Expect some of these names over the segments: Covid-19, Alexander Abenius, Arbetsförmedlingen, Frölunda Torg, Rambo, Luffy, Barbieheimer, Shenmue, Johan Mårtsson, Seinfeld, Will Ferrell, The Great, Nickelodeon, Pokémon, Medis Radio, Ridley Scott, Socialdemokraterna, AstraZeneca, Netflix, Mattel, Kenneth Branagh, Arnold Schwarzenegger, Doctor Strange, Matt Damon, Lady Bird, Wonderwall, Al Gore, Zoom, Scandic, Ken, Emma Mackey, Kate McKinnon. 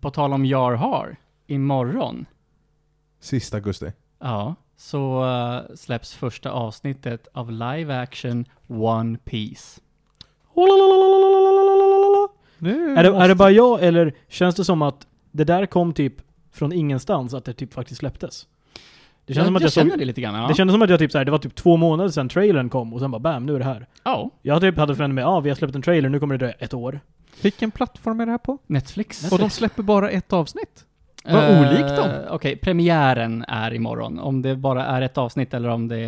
på tal om Jarhar, imorgon. Sista augusti. Ja, så släpps första avsnittet av live action One Piece. Är det bara jag, eller känns det som att det där kom typ från ingenstans, att det typ faktiskt släpptes? Det känns som att jag känner det lite grann. Ja. Det kändes som att jag typ så här, det var typ 2 månader sedan trailern kom och sen bara bam, nu är det här. Oh. Jag typ hade förväntat mig, vi har släppt en trailer, nu kommer det dröja 1 år. Vilken plattform är det här på? Netflix. Och de släpper bara 1 avsnitt. Vad olikt dem. Okej, premiären är imorgon. Om det bara är 1 avsnitt eller om det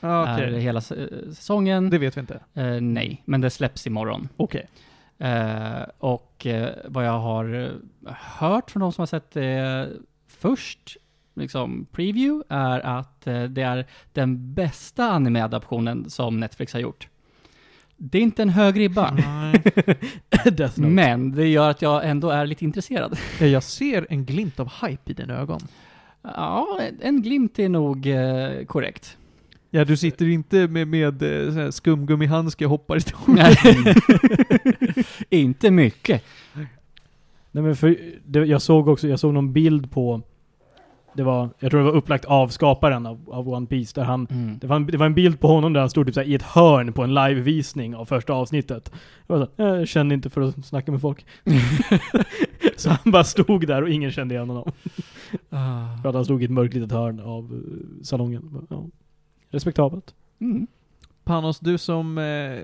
är hela säsongen. Det vet vi inte. Nej, men det släpps imorgon. Okej. Och vad jag har hört från de som har sett det först, liksom preview, är att det är den bästa anime-adaptionen som Netflix har gjort. Det är inte en hög ribba. Men det gör att jag ändå är lite intresserad. Jag ser en glimt av hype i dina ögon. Ja, en glimt är nog korrekt. Ja, du sitter inte med skumgummihandske och hoppar i stolen. Inte mycket. Nej, men jag såg någon bild på, jag tror det var upplagt av skaparen av One Piece, där han det var en bild på honom där han stod typ så här i ett hörn på en livevisning av första avsnittet. Jag var så här, jag kände inte för att snacka med folk. Så han bara stod där och ingen kände igen honom. För att han stod i ett mörkt litet hörn av salongen. Ja. Respektabelt. Mm. Panos, du som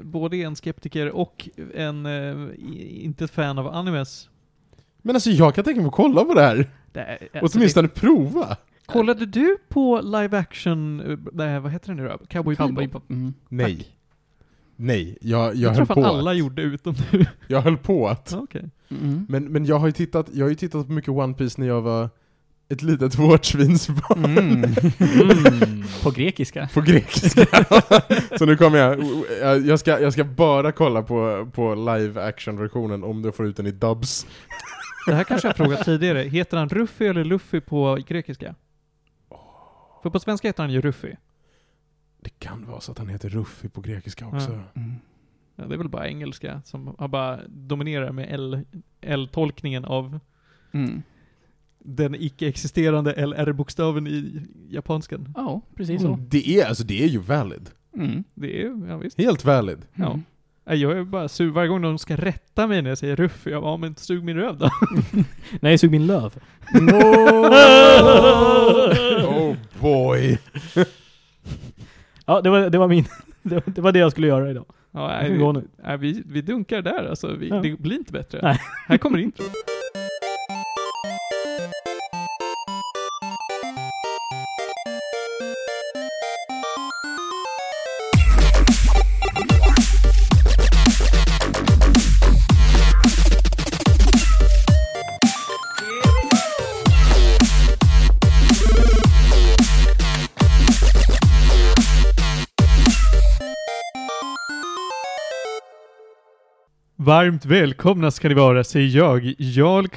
både är en skeptiker och en inte fan av animes. Men alltså jag kan tänka mig att kolla på det här. Åtminstone prova. Kollade du på live action, vad heter den nu då? Cowboy Bebop. Mm. Nej. Jag höll på att alla gjorde utom du. Jag höll på att. Okay. Mm. Men jag har ju tittat på mycket One Piece när jag var ett litet vårtsvinsbarn. På grekiska. Så nu kommer jag ska bara kolla på live action versionen om du får ut den i dubs. Det här kanske jag frågat tidigare. Heter han Ruffy eller Luffy på grekiska? För på svenska heter han ju Ruffy. Det kan vara så att han heter Ruffy på grekiska också. Ja. Mm. Ja, det är väl bara engelska som bara dominerar med L-tolkningen av den icke-existerande LR-bokstaven i japanskan. Ja, precis så. Det är ju valid. Mm. Det är, ja, visst. Helt valid. Ja. Jag är bara sur varje gång de ska rätta mig när jag säger ruff. Jag bara, men sug min röv då. Nej, sug min löv. Oh boy. Ja, det var min. Det var det jag skulle göra idag. Ja, vi dunkar där. Alltså, det blir inte bättre. Nej. Här kommer intro. Varmt välkomna ska ni vara, säger jag.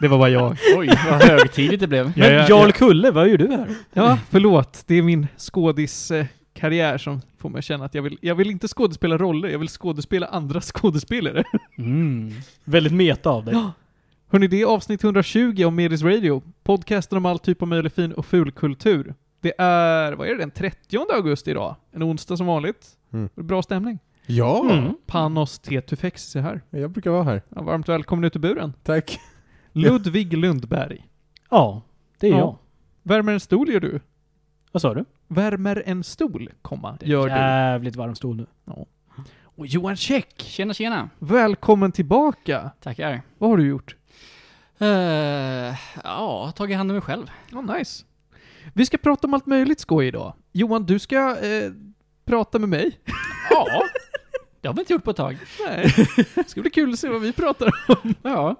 Det var bara jag. Oj, vad högtidligt det blev. Men Jarl Kulle, vad gör du här? Ja, förlåt. Det är min skådiskarriär som får mig känna att jag vill inte skådespela roller. Jag vill skådespela andra skådespelare. Väldigt meta av dig. Ja. Hörrni, det är avsnitt 120 om Medis Radio. Podcasten om all typ av möjlig fin och ful kultur. Det är, den 30 augusti idag. En onsdag som vanligt. Bra stämning. Ja, Panos Tetufex är här. Jag brukar vara här. Ja, varmt välkommen ut i buren. Tack. Ludvig Lundberg. Ja, det är jag. Värmer en stol gör du. Vad sa du? Värmer en stol, gör du. Jävligt varm stol nu. Ja. Och Johan Käck. Tjena. Välkommen tillbaka. Tackar. Vad har du gjort? Tagit hand om mig själv. Oh, nice. Vi ska prata om allt möjligt skoj idag. Johan, du ska prata med mig. Ja. Det har vi inte gjort på ett tag. Nej. Det ska bli kul att se vad vi pratar om. Ja.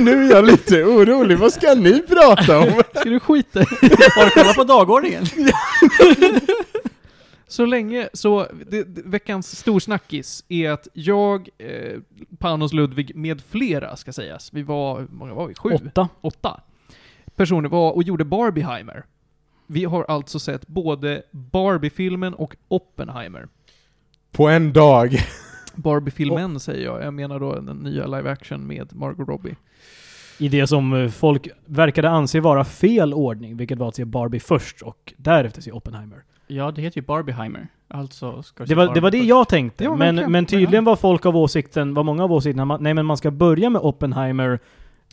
Nu är jag lite orolig. Vad ska ni prata om? Ska du skita? Har du kollat på dagordningen? Veckans storsnackis är att jag, Panos Ludvig med flera ska sägas. Vi var, många var vi? 7? 8 personer var och gjorde Barbieheimer. Vi har alltså sett både Barbie-filmen och Oppenheimer. På en dag. Barbie-filmen säger jag. Jag menar då den nya live action med Margot Robbie. I det som folk verkade anse vara fel ordning, vilket var att se Barbie först och därefter se Oppenheimer. Ja, det heter ju Barbieheimer. Alltså ska det, det var det jag tänkte. Ja, men tydligen var folk av åsikten, var många av åsikten, nej men man ska börja med Oppenheimer,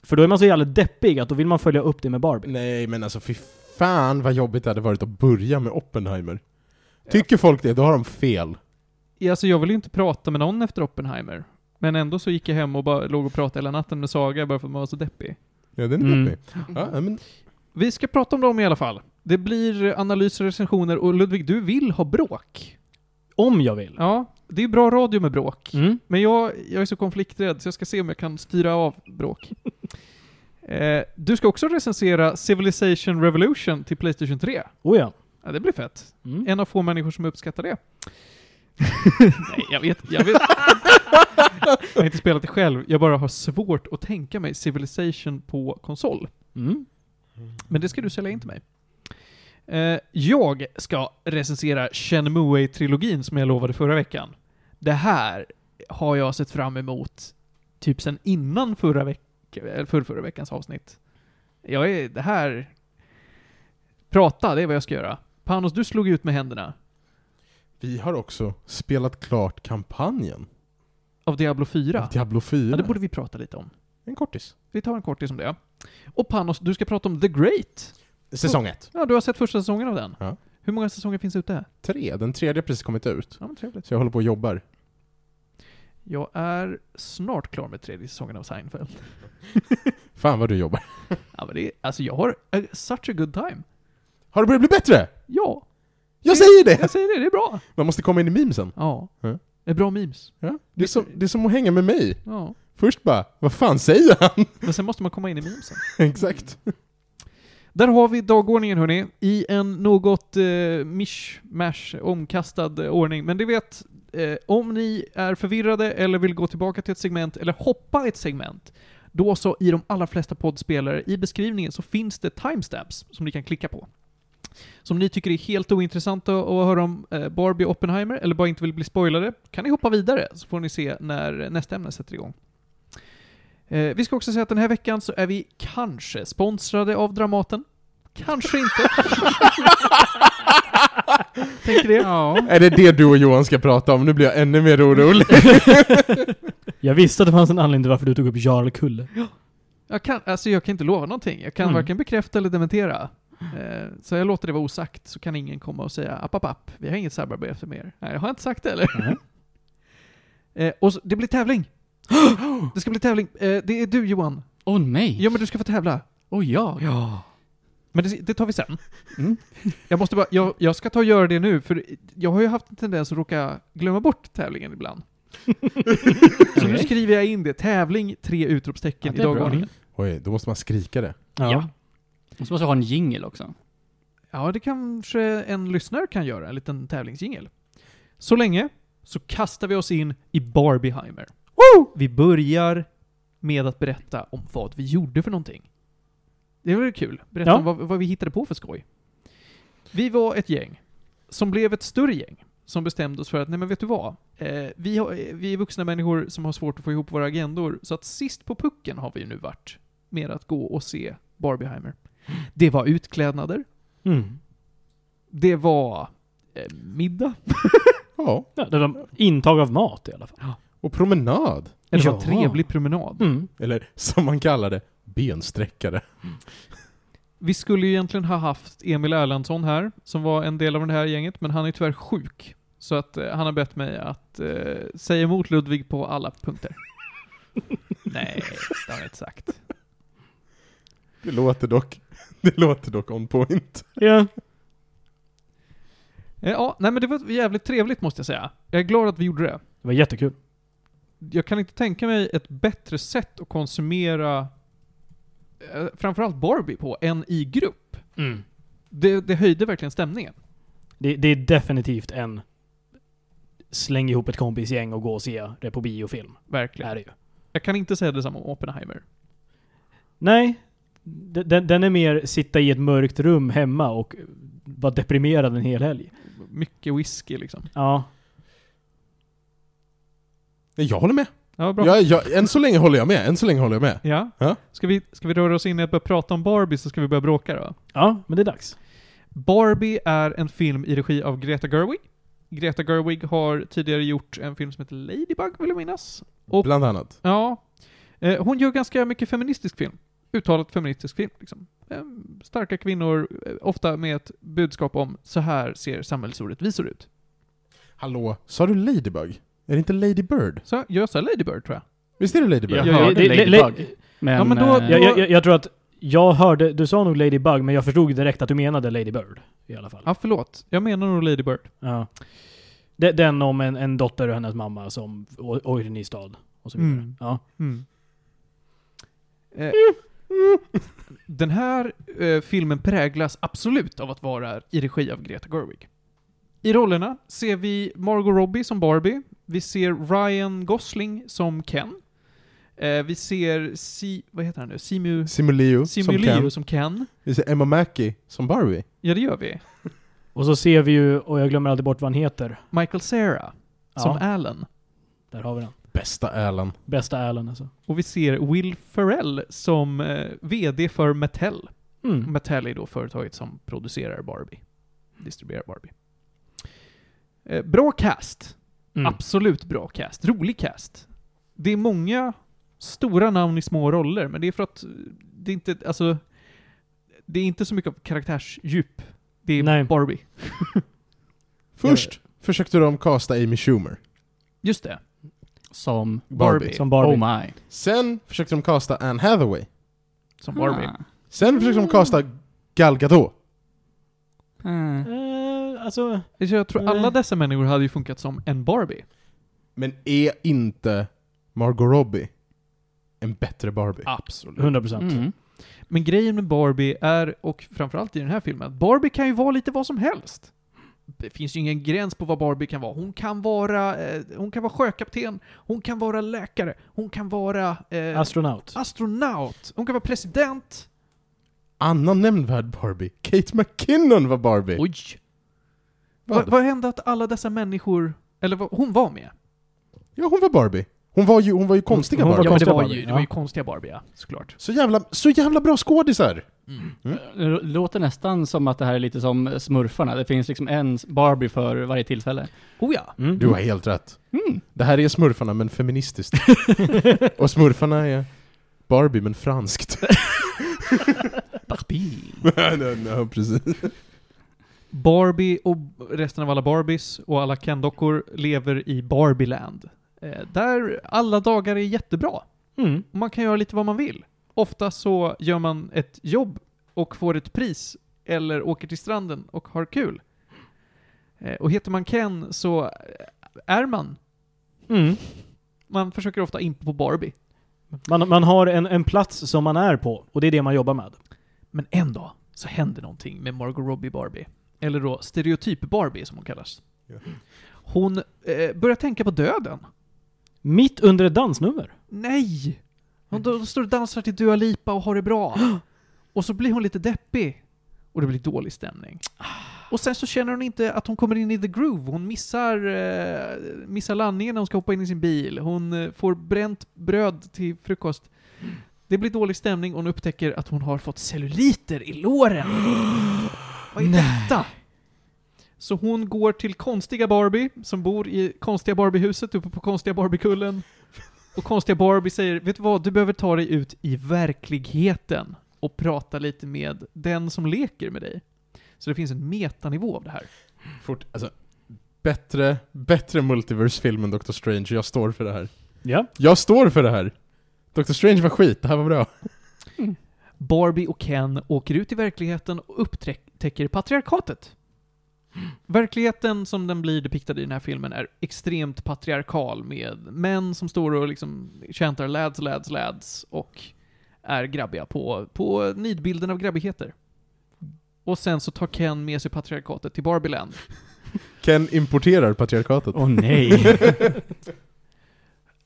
för då är man så jävla deppig att då vill man följa upp det med Barbie. Nej, men alltså fy fan vad jobbigt det hade varit att börja med Oppenheimer. Tycker folk det, då har de fel. Ja, alltså jag vill ju inte prata med någon efter Oppenheimer. Men ändå så gick jag hem och bara låg och pratade hela natten med Saga bara för att man var så deppig. Ja, den är deppig. Ja, men... Vi ska prata om dem i alla fall. Det blir analyser, recensioner och Ludvig, du vill ha bråk. Om jag vill. Ja, det är bra radio med bråk. Mm. Men jag är så konflikträdd så jag ska se om jag kan styra av bråk. Du ska också recensera Civilization Revolution till PlayStation 3. Oh ja. Ja, det blir fett. Mm. En av få människor som uppskattar det. Nej, jag vet. Jag har inte spelat det själv. Jag bara har svårt att tänka mig Civilization på konsol. Mm. Men det ska du sälja in till mig. Jag ska recensera Shenmue-trilogin som jag lovade förra veckan. Det här har jag sett fram emot typ sen innan förra veckans avsnitt. Det här... Prata, det är vad jag ska göra. Panos, du slog ut med händerna. Vi har också spelat klart kampanjen. Av Diablo 4? Av Diablo 4. Ja, det borde vi prata lite om. En kortis. Vi tar en kortis om det. Och Panos, du ska prata om The Great. Säsong 1. Ja, du har sett första säsongen av den. Ja. Hur många säsonger finns ute här? 3. Den tredje har precis kommit ut. Ja, men trevligt. Så jag håller på och jobbar. Jag är snart klar med tredje säsongen av Seinfeld. Fan vad du jobbar. Ja, men alltså jag har such a good time. Har det börjat bli bättre? Ja. Jag säger det, det är bra. Man måste komma in i memesen. Ja. Ja. Det är bra memes. Ja. Det är som att hänga med mig. Ja. Först bara, vad fan säger han? Men sen måste man komma in i memesen. Exakt. Mm. Där har vi dagordningen, hörni. I en något mishmash omkastad ordning. Men det vet, om ni är förvirrade eller vill gå tillbaka till ett segment eller hoppa ett segment, då så i de allra flesta poddspelare i beskrivningen så finns det timestamps som ni kan klicka på. Som ni tycker är helt ointressant att höra om Barbie och Oppenheimer eller bara inte vill bli spoilade, kan ni hoppa vidare så får ni se när nästa ämne sätter igång. Vi ska också säga att den här veckan så är vi kanske sponsrade av Dramaten. Kanske inte. Tänker det? Ja. Är det det du och Johan ska prata om? Nu blir jag ännu mer orolig. Jag visste att det fanns en anledning till varför du tog upp Jarl Kulle. Jag kan inte lova någonting. Jag kan varken bekräfta eller dementera. Så jag låter det vara osagt så kan ingen komma och säga app, vi har inget samarbete med er. Nej, jag har inte sagt det, eller? Och så, det blir tävling. Det ska bli tävling. Det är du, Johan. Åh nej. Ja, men du ska få tävla. Ja. Men det tar vi sen. Jag måste bara, jag ska ta och göra det nu, för jag har ju haft en tendens att råka glömma bort tävlingen ibland. Så nu skriver jag in det. Tävling, 3 utropstecken i dagordningen. Oj, då måste man skrika det. Ja. Och så måste jag ha en jingle också. Ja, det kanske en lyssnare kan göra. En liten tävlingsjingle. Så länge så kastar vi oss in i Barbieheimer. Woo! Vi börjar med att berätta om vad vi gjorde för någonting. Det var kul. Berätta om vad vi hittade på för skoj. Vi var ett gäng som blev ett större gäng som bestämde oss för att, nej men vet du vad? Vi är vuxna människor som har svårt att få ihop våra agendor. Så att sist på pucken har vi ju nu varit med att gå och se Barbieheimer. Det var utklädnader. Mm. Det var middag. Ja, det var intag av mat i alla fall. Ja. Och promenad. Eller en trevlig promenad. Mm. Eller som man kallar det, bensträckare. Mm. Vi skulle ju egentligen ha haft Emil Erlandsson här, som var en del av det här gänget, men han är tyvärr sjuk. Så att han har bett mig att säga emot Ludvig på alla punkter. Nej, det har jag inte sagt. Det låter dock on point. Yeah. Ja. Nej, men det var jävligt trevligt måste jag säga. Jag är glad att vi gjorde det. Det var jättekul. Jag kan inte tänka mig ett bättre sätt att konsumera framförallt Barbie på än i grupp. Mm. Det höjde verkligen stämningen. Det är definitivt en släng ihop ett kompisgäng och gå och se det på biofilm. Verkligen. Är det ju. Jag kan inte säga detsamma om Oppenheimer. Nej. Den är mer sitta i ett mörkt rum hemma och vara deprimerad en hel helg. Mycket whisky liksom. Ja. Jag håller med. Ja, bra. Än så länge håller jag med. Ja. Ja. Ska vi röra oss in i att börja prata om Barbie, så ska vi börja bråka då? Ja, men det är dags. Barbie är en film i regi av Greta Gerwig. Greta Gerwig har tidigare gjort en film som heter Ladybug, vill jag minnas. Och, bland annat. Ja. Hon gör ganska mycket feministisk film. Uttalat feministisk film. Liksom. Starka kvinnor, ofta med ett budskap om så här ser samhällsorättvisor ut. Hallå, sa du Ladybug? Är det inte Lady Bird? Så, jag sa Lady Bird, tror jag. Visst är det Lady Bird? Jag hörde Ladybug. Men jag tror att jag hörde... Du sa nog Ladybug, men jag förstod direkt att du menade Lady Bird. I alla fall. Ja, förlåt. Jag menar nog Lady Bird. Ja. Den om en dotter och hennes mamma som åker i stad. Och så vidare. Mm. Ja. Mm. Den här filmen präglas absolut av att vara i regi av Greta Gerwig. I rollerna ser vi Margot Robbie som Barbie. Vi ser Ryan Gosling som Ken. Vi ser vad heter han nu? Simu Liu som Ken. Vi ser Emma Mackey som Barbie. Ja, det gör vi. Och så ser vi ju, och jag glömmer aldrig bort vad han heter, Michael Cera som Alan. Där har vi den. Bästa Alan alltså. Och vi ser Will Ferrell som vd för Mattel. Mm. Mattel är då företaget som producerar Barbie. Distribuerar Barbie. Bra cast. Mm. Absolut bra cast. Rolig cast. Det är många stora namn i små roller, men det är för att det är inte så mycket av karaktärsdjup. Det är Barbie. Först försökte de kasta Amy Schumer. Just det. Som Barbie. Oh my. Sen försökte de kasta Anne Hathaway. Som Barbie. Sen försökte de kasta Gal Gadot. Alltså, jag tror alla dessa människor hade ju funkat som en Barbie. Men är inte Margot Robbie en bättre Barbie? Absolut. 100%. Mm. Men grejen med Barbie är, och framförallt i den här filmen, att Barbie kan ju vara lite vad som helst. Det finns ju ingen gräns på vad Barbie kan vara. Hon kan vara sjökapten. Hon kan vara läkare. Hon kan vara... Astronaut. Hon kan vara president. Annan nämnvärd Barbie. Kate McKinnon var Barbie. Oj. Vad hände att alla dessa människor... Eller hon var med? Ja, hon var Barbie. Hon var ju konstiga Barbie. Det var ju konstiga Barbie, ja, såklart. Så jävla bra skådisar. Mm. Mm. Låter nästan som att det här är lite som Smurfarna. Det finns liksom en Barbie för varje tillfälle. Oh ja. Mm. Du har helt rätt. Mm. Det här är Smurfarna, men feministiskt. Och Smurfarna är Barbie, men franskt. Barbie. Nej, precis. Barbie och resten av alla Barbies och alla Ken-dockor lever i Barbieland. Där alla dagar är jättebra. Mm. Och man kan göra lite vad man vill. Ofta så gör man ett jobb och får ett pris. Eller åker till stranden och har kul. Och heter man Ken så är man. Mm. Man försöker ofta in på Barbie. Man har en plats som man är på. Och det är det man jobbar med. Men en dag så händer någonting med Margot Robbie Barbie. Eller då stereotyp Barbie som hon kallas. Hon börjar tänka på döden. Mitt under ett dansnummer? Nej! Hon står och dansar till Dua Lipa och har det bra. Och så blir hon lite deppig. Och det blir dålig stämning. Och sen så känner hon inte att hon kommer in i the groove. Hon missar landningen när hon ska hoppa in i sin bil. Hon får bränt bröd till frukost. Det blir dålig stämning och hon upptäcker att hon har fått celluliter i låren. Vad är detta? Så hon går till konstiga Barbie som bor i konstiga Barbiehuset uppe på konstiga Barbiekullen. Och konstiga Barbie säger, vet du vad, du behöver ta dig ut i verkligheten och prata lite med den som leker med dig. Så det finns en metanivå av det här. Alltså, bättre multiverse-film än Doctor Strange. Jag står för det här. Ja. Jag står för det här. Doctor Strange var skit, det här var bra. Mm. Barbie och Ken åker ut i verkligheten och upptäcker patriarkatet. Verkligheten som den blir depiktad i den här filmen är extremt patriarkal med män som står och liksom chantar lads och är grabbiga på nidbilden av grabbigheter. Och sen så tar Ken med sig patriarkatet till Barbieland. Ken importerar patriarkatet. Åh nej.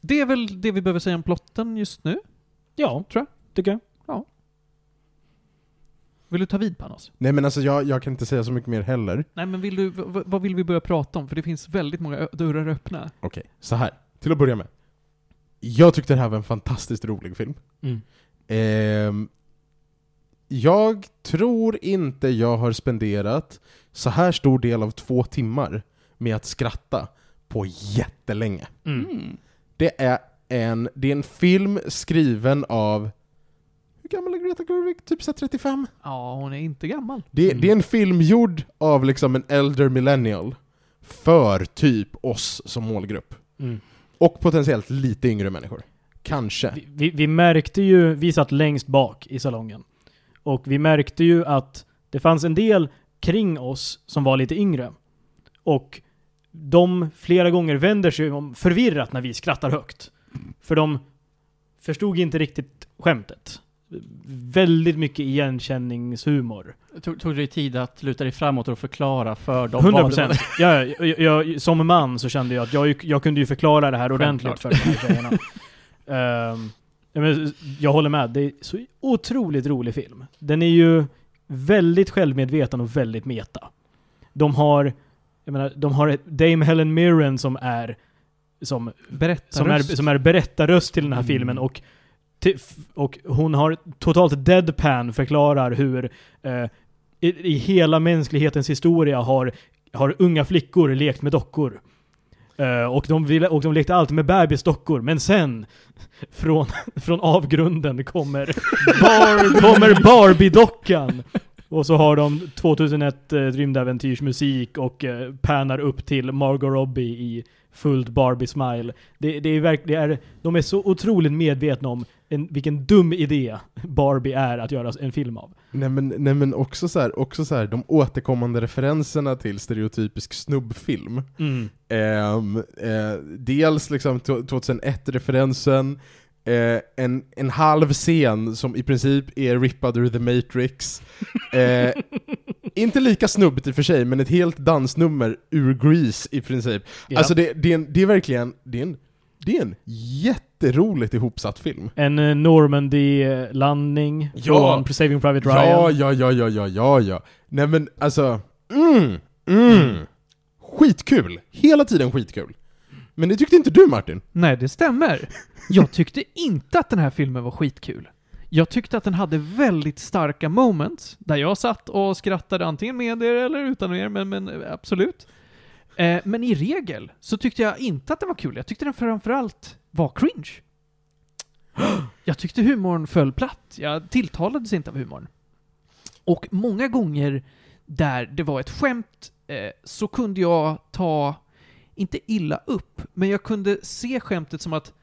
Det är väl det vi behöver säga om plotten just nu? Ja, tror jag. Tycker jag. Ja. Vill du ta vid, Panos? Nej, men alltså jag kan inte säga så mycket mer heller. Nej, men vad vill vi börja prata om? För det finns väldigt många dörrar öppna. Okej, så här. Till att börja med. Jag tyckte det här var en fantastiskt rolig film. Jag tror inte jag har spenderat så här stor del av 2 timmar med att skratta på jättelänge. Det är en film skriven av, hur gammal är Greta Gerwig? Typ så 35? Ja, hon är inte gammal. Det är en film gjord av liksom en elder millennial för typ oss som målgrupp. Och potentiellt lite yngre människor. Kanske. Vi märkte ju, vi satt längst bak i salongen. Och vi märkte ju att det fanns en del kring oss som var lite yngre. Och de flera gånger vänder sig om förvirrat när vi skrattar högt. För de förstod inte riktigt skämtet. Väldigt mycket igenkänningshumor. Tog det tid att luta dig framåt och förklara för dem? 100%. Jag, som man så kände jag att jag kunde ju förklara det här ordentligt för de här tjejerna. Jag håller med. Det är så otroligt rolig film. Den är ju väldigt självmedveten och väldigt meta. De har Dame Helen Mirren som är berättarröst till den här filmen, och hon har totalt deadpan förklarar hur i hela mänsklighetens historia har unga flickor lekt med dockor. Och de lekte alltid med bebisdockor. Men sen från avgrunden kommer Barbie-dockan. Och så har de 2001 rymdäventyrsmusik och panar upp till Margot Robbie i fullt Barbie-smile. De är så otroligt medvetna om vilken dum idé Barbie är att göra en film av. Nej men också så här, de återkommande referenserna till stereotypisk snubbfilm. Dels liksom 2001-referensen, en halv scen som i princip är rippad ur The Matrix. Inte lika snubbigt i för sig, men ett helt dansnummer ur Grease i princip. Ja. Alltså det är verkligen en jätteroligt ihopsatt film. En Normandy-landning från Saving Private Ryan. Ja. Nej men alltså, skitkul. Hela tiden skitkul. Men det tyckte inte du, Martin? Nej, det stämmer. Jag tyckte inte att den här filmen var skitkul. Jag tyckte att den hade väldigt starka moments där jag satt och skrattade antingen med er eller utan er, men absolut. Men i regel så tyckte jag inte att den var kul. Jag tyckte den framförallt var cringe. Jag tyckte humorn föll platt. Jag tilltalades inte av humorn. Och många gånger där det var ett skämt så kunde jag ta, inte illa upp, men jag kunde se skämtet som att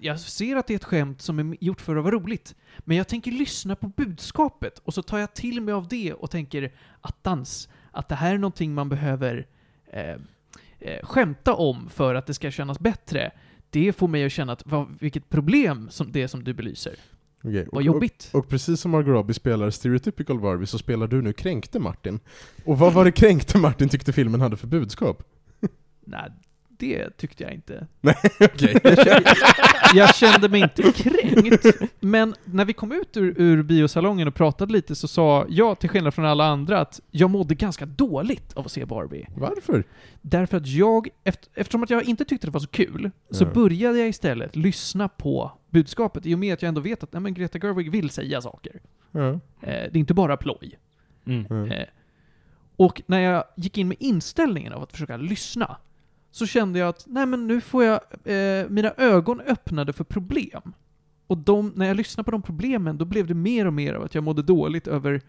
jag ser att det är ett skämt som är gjort för att vara roligt, men jag tänker lyssna på budskapet och så tar jag till mig av det och tänker att det här är någonting man behöver skämta om för att det ska kännas bättre. Det får mig att känna att vilket problem som det är som du belyser. Okay. Vad jobbigt. Och precis som Margot Robbie spelar stereotypical Barbie så spelar du nu kränkte Martin. Och vad var det kränkte Martin tyckte filmen hade för budskap? Nej, det tyckte jag inte. Nej, okej. Okay. Jag kände mig inte kränkt. Men när vi kom ut ur biosalongen och pratade lite så sa jag, till skillnad från alla andra, att jag mådde ganska dåligt av att se Barbie. Varför? Därför att jag, eftersom att jag inte tyckte det var så kul, så började jag istället lyssna på budskapet. I och med att jag ändå vet att Greta Gerwig vill säga saker. Det är inte bara ploj. Och när jag gick in med inställningen av att försöka lyssna, så kände jag att nu får jag mina ögon öppnade för problem. Och när jag lyssnade på de problemen, då blev det mer och mer av att jag mådde dåligt över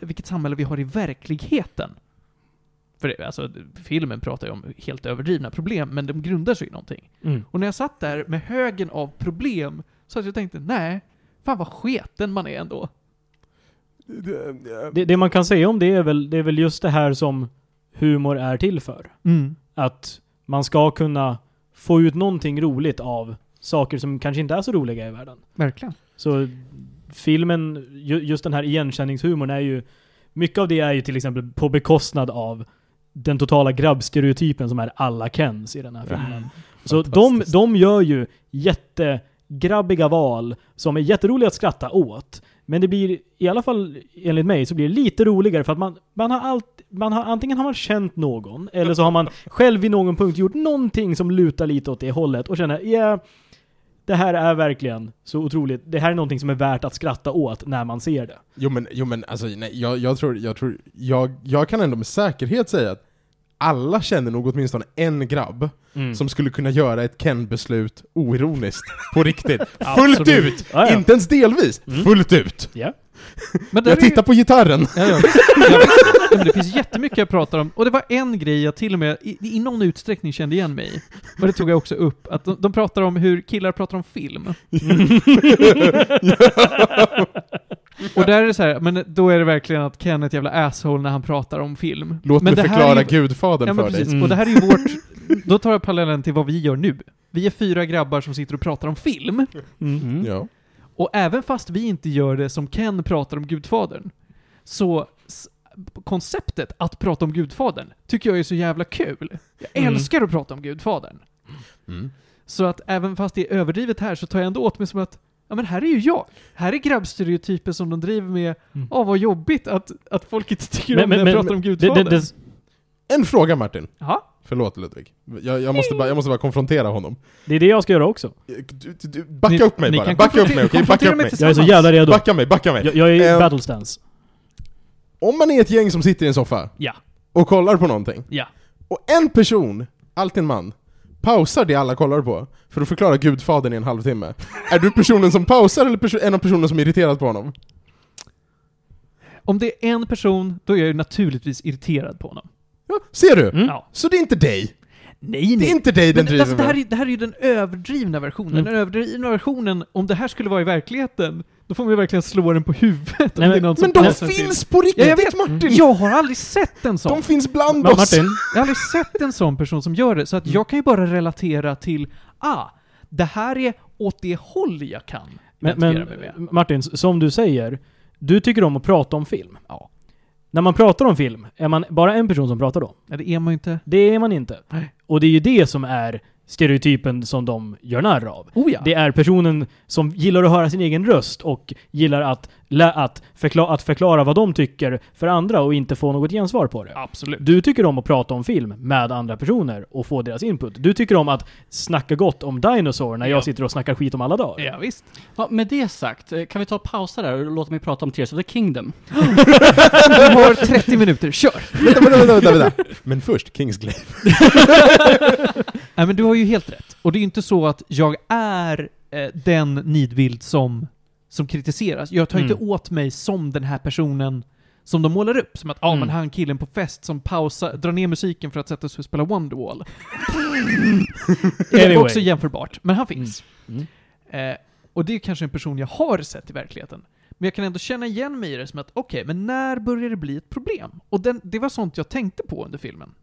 vilket samhälle vi har i verkligheten. För filmen pratar ju om helt överdrivna problem, men de grundar sig i någonting. Och när jag satt där med högen av problem så att jag tänkte, fan vad sketen man är ändå. Det man kan säga om det är väl just det här som humor är till för. Att man ska kunna få ut någonting roligt av saker som kanske inte är så roliga i världen. Verkligen. Så filmen, just den här igenkänningshumorn är ju, mycket av det är ju till exempel på bekostnad av den totala grabbstereotypen som är alla Kens i den här filmen. Så de gör ju jättegrabbiga val som är jätteroliga att skratta åt. Men det blir, i alla fall enligt mig, så blir det lite roligare för att man har antingen har man känt någon eller så har man själv i någon punkt gjort någonting som lutar lite åt det hållet och känner, det här är verkligen så otroligt. Det här är någonting som är värt att skratta åt när man ser det. Jo men alltså, nej, jag tror jag kan ändå med säkerhet säga att alla känner nog åtminstone en grabb som skulle kunna göra ett Ken-beslut oironiskt på riktigt. Fullt ut! Ja. Inte ens delvis. Fullt ut. Yeah. Men jag tittar på gitarren. Ja, men det finns jättemycket jag pratar om. Och det var en grej jag till och med i någon utsträckning kände igen mig i. Och det tog jag också upp. Att de pratar om hur killar pratar om film. Och där är det så här, men då är det verkligen att Ken är ett jävla asshole när han pratar om film. Låt mig förklara Gudfadern för dig. Och det här är ju vårt... Då tar jag parallellen till vad vi gör nu. Vi är 4 grabbar som sitter och pratar om film. Mm. Ja. Och även fast vi inte gör det som Ken pratar om Gudfadern, så... konceptet att prata om Gudfadern tycker jag är så jävla kul. Jag älskar att prata om Gudfadern. Mm. Så att även fast det är överdrivet här så tar jag ändå åt mig som att ja, men här är ju jag. Här är grabbstereotyper som de driver med vad jobbigt att folk inte tycker om när pratar om Gudfadern. En fråga, Martin. Aha. Förlåt, Ludvig. Jag måste bara konfrontera honom. Det är det jag ska göra också. Du, backa upp mig bara. Backa upp mig, okej? Backa upp mig. Jag är så jävla redo. Backa mig. Jag är i battle stance. Om man är ett gäng som sitter i en soffa och kollar på någonting och en person, alltid en man, pausar det alla kollar på för att förklara Gudfadern i en halvtimme. Är du personen som pausar eller en av personen som är irriterad på honom? Om det är en person, då är jag ju naturligtvis irriterad på honom. Ja, ser du? Mm. Så det är inte dig. Nej. Det är inte dig den driver. Det här är ju den överdrivna versionen. Den överdrivna versionen, om det här skulle vara i verkligheten, då får man ju verkligen slå den på huvudet. Men de finns på riktigt, Martin. Jag har aldrig sett en sån. De finns bland oss. Martin. Jag har aldrig sett en sån person som gör det. Så att jag kan ju bara relatera till det här är åt det håll jag kan. Men Martin, som du säger, du tycker om att prata om film. Ja. När man pratar om film, är man bara en person som pratar om? Nej, det är man inte. Det är man inte. Nej. Och det är ju det som är stereotypen som de gör narr av. Oh ja. Det är personen som gillar att höra sin egen röst och gillar att förklara vad de tycker för andra och inte få något gensvar på det. Absolut. Du tycker om att prata om film med andra personer och få deras input. Du tycker om att snacka gott om Dinosaur när jag sitter och snackar skit om alla dagar. Ja, visst. Ja, med det sagt, kan vi ta pausa där och låta mig prata om Tears of the Kingdom? Du har 30 minuter, kör! Vänta. Men först, Kingsglaive. Nej, men du har ju helt rätt. Och det är ju inte så att jag är den nidbild som kritiseras. Jag tar inte åt mig som den här personen som de målar upp. Som att men han killen på fest som pausar, drar ner musiken för att sätta sig och spela Wonderwall. Det är också jämförbart. Men han finns. Och det är kanske en person jag har sett i verkligheten. Men jag kan ändå känna igen mig i det som att okej, men när börjar det bli ett problem? Och det var sånt jag tänkte på under filmen.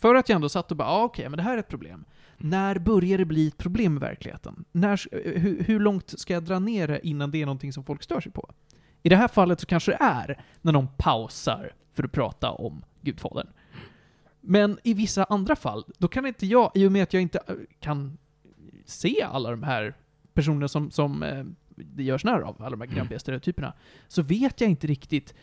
För att jag ändå satt och bara, men det här är ett problem. När börjar det bli ett problem i verkligheten? Hur långt ska jag dra ner det innan det är någonting som folk stör sig på? I det här fallet så kanske det är när någon pausar för att prata om Gudfadern. Men i vissa andra fall, då kan inte jag, i och med att jag inte kan se alla de här personerna som det görs när av, alla de här grabbiga stereotyperna, så vet jag inte riktigt,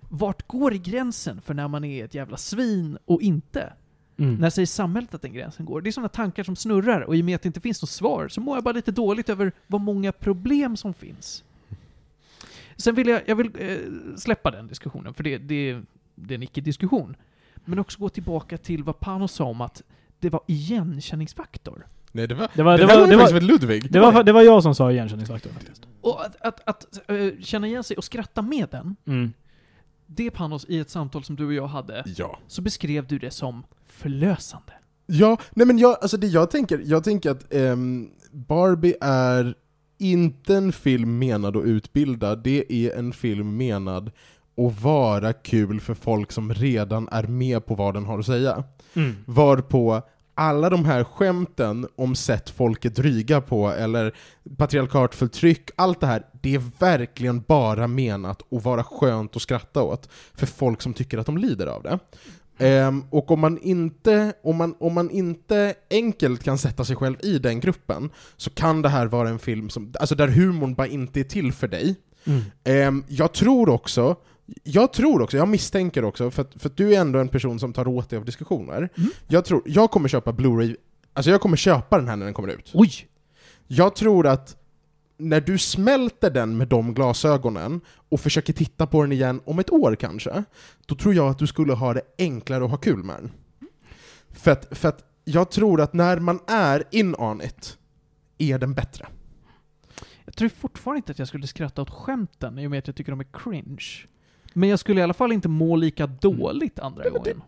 vart går gränsen för när man är ett jävla svin och inte? När säger samhället att den gränsen går? Det är sådana tankar som snurrar, och i och med att det inte finns något svar så mår jag bara lite dåligt över vad många problem som finns. Sen vill jag vill släppa den diskussionen, för det är en icke-diskussion. Men också gå tillbaka till vad Pano sa om att det var igenkänningsfaktor. Nej, det var Ludvig. Det var jag som sa igenkänningsfaktor. Och att känna igen sig och skratta med den. Det, Panos, i ett samtal som du och jag hade, så beskrev du det som förlösande. Ja, nej, men jag tänker att Barbie är inte en film menad att utbilda. Det är en film menad att vara kul för folk som redan är med på vad den har att säga. Varpå alla de här skämten om sätt folk är dryga på eller patriarkalt förtryck, allt det här, det är verkligen bara menat att vara skönt att skratta åt för folk som tycker att de lider av det. Och om man inte enkelt kan sätta sig själv i den gruppen, så kan det här vara en film som, alltså, där humorn bara inte är till för dig. Mm. Jag tror också, jag misstänker också, för att du är ändå en person som tar åt dig av diskussioner. Mm. Jag kommer köpa Blu-ray, alltså jag kommer köpa den här när den kommer ut. Oj! Jag tror att när du smälter den med de glasögonen och försöker titta på den igen om ett år kanske, då tror jag att du skulle ha det enklare och ha kul med den. För att jag tror att när man är in on it är den bättre. Jag tror fortfarande inte att jag skulle skratta åt skämten i och med att jag tycker de är cringe. Men jag skulle i alla fall inte må lika dåligt andra gången.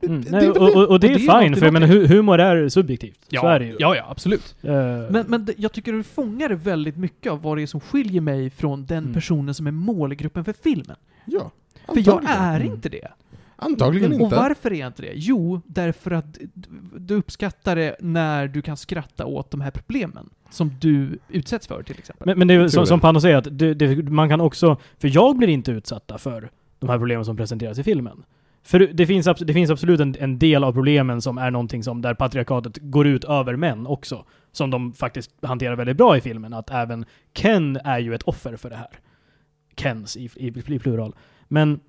Och det är fine, för jag menar, humor är subjektivt. Ja, så är det ju. Ja, absolut. Men jag tycker du fångar väldigt mycket av vad det är som skiljer mig från den personen som är målgruppen för filmen. Ja, för jag är inte det. Antagligen inte. Och varför är jag inte det? Jo, därför att du uppskattar det när du kan skratta åt de här problemen som du utsätts för, till exempel. Men det är som Pano säger, att man kan också, för jag blir inte utsatta för de här problemen som presenteras i filmen. För det finns absolut en del av problemen som är någonting som där patriarkatet går ut över män också, som de faktiskt hanterar väldigt bra i filmen, att även Ken är ju ett offer för det här. Kens i plural. Men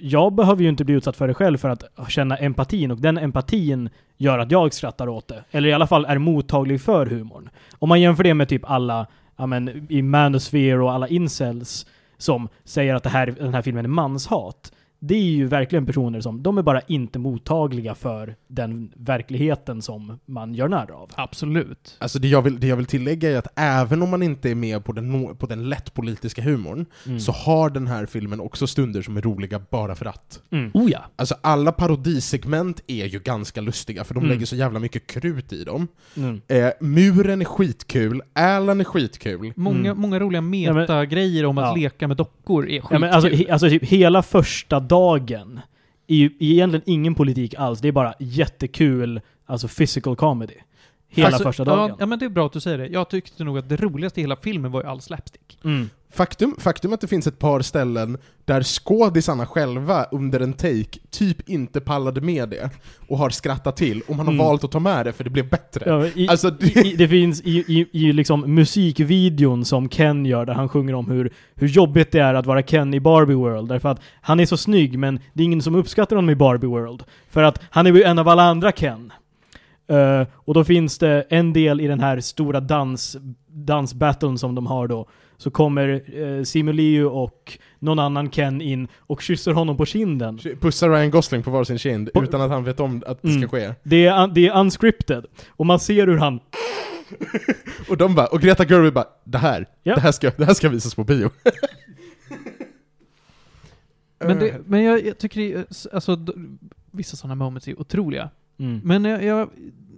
jag behöver ju inte bli utsatt för det själv för att känna empatin, och den empatin gör att jag skrattar åt det, eller i alla fall är mottaglig för humorn. Om man jämför det med typ alla i Manosphere och alla incels som säger att den här filmen är manshat. Det är ju verkligen personer som de är bara inte mottagliga för den verkligheten som man gör narr av. Absolut. Alltså det jag vill tillägga är att även om man inte är med på den lättpolitiska humorn, så har den här filmen också stunder som är roliga bara för att. Mm. Oh ja. Alltså alla parodisegment är ju ganska lustiga för de lägger så jävla mycket krut i dem. Mm. Muren är skitkul, Alan är skitkul. Många roliga metagrejer om att leka med dockor är skitkul. Ja, men alltså typ hela första dagen i egentligen ingen politik alls. Det är bara jättekul, alltså physical comedy. Hela första dagen. Ja, men det är bra att du säger det. Jag tyckte nog att det roligaste i hela filmen var ju all slapstick. Mm. Faktum att det finns ett par ställen där skådisarna själva under en take typ inte pallade med det och har skrattat till, och man har valt att ta med det för det blev bättre. Ja, det finns i liksom musikvideon som Ken gör där han sjunger om hur jobbigt det är att vara Ken i Barbie World, därför att han är så snygg men det är ingen som uppskattar honom i Barbie World för att han är ju en av alla andra Ken. Och då finns det en del i den här stora dansbattlen som de har då, så kommer Simu Liu och någon annan Ken in och kysser honom på kinden. Pussar Ryan Gosling på var sin kind utan att han vet om att det ska ske. Det är unscripted. Och man ser hur han... och de bara, och Greta Gerwig bara, det här ska visas på bio. Men jag tycker alltså, vissa sådana moments är otroliga. Mm. Men jag,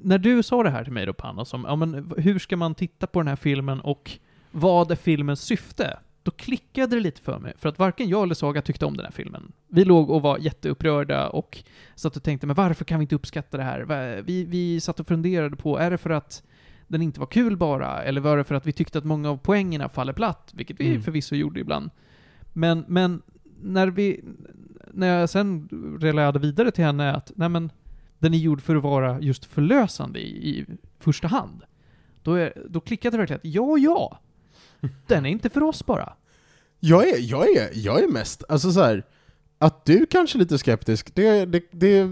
när du sa det här till mig då, Panna, som hur ska man titta på den här filmen och vad är filmens syfte? Då klickade det lite för mig, för att varken jag eller Saga tyckte om den här filmen. Vi låg och var jätteupprörda och satt och tänkte, men varför kan vi inte uppskatta det här? Vi satt och funderade på, är det för att den inte var kul bara? Eller var det för att vi tyckte att många av poängerna faller platt? Vilket vi förvisso gjorde ibland. Men när jag sen relayade vidare till henne att nej, men den är gjord för att vara just förlösande i första hand. Då klickade det verkligen att ja. Den är inte för oss bara. Jag är mest, alltså så här, att du kanske är lite skeptisk. Det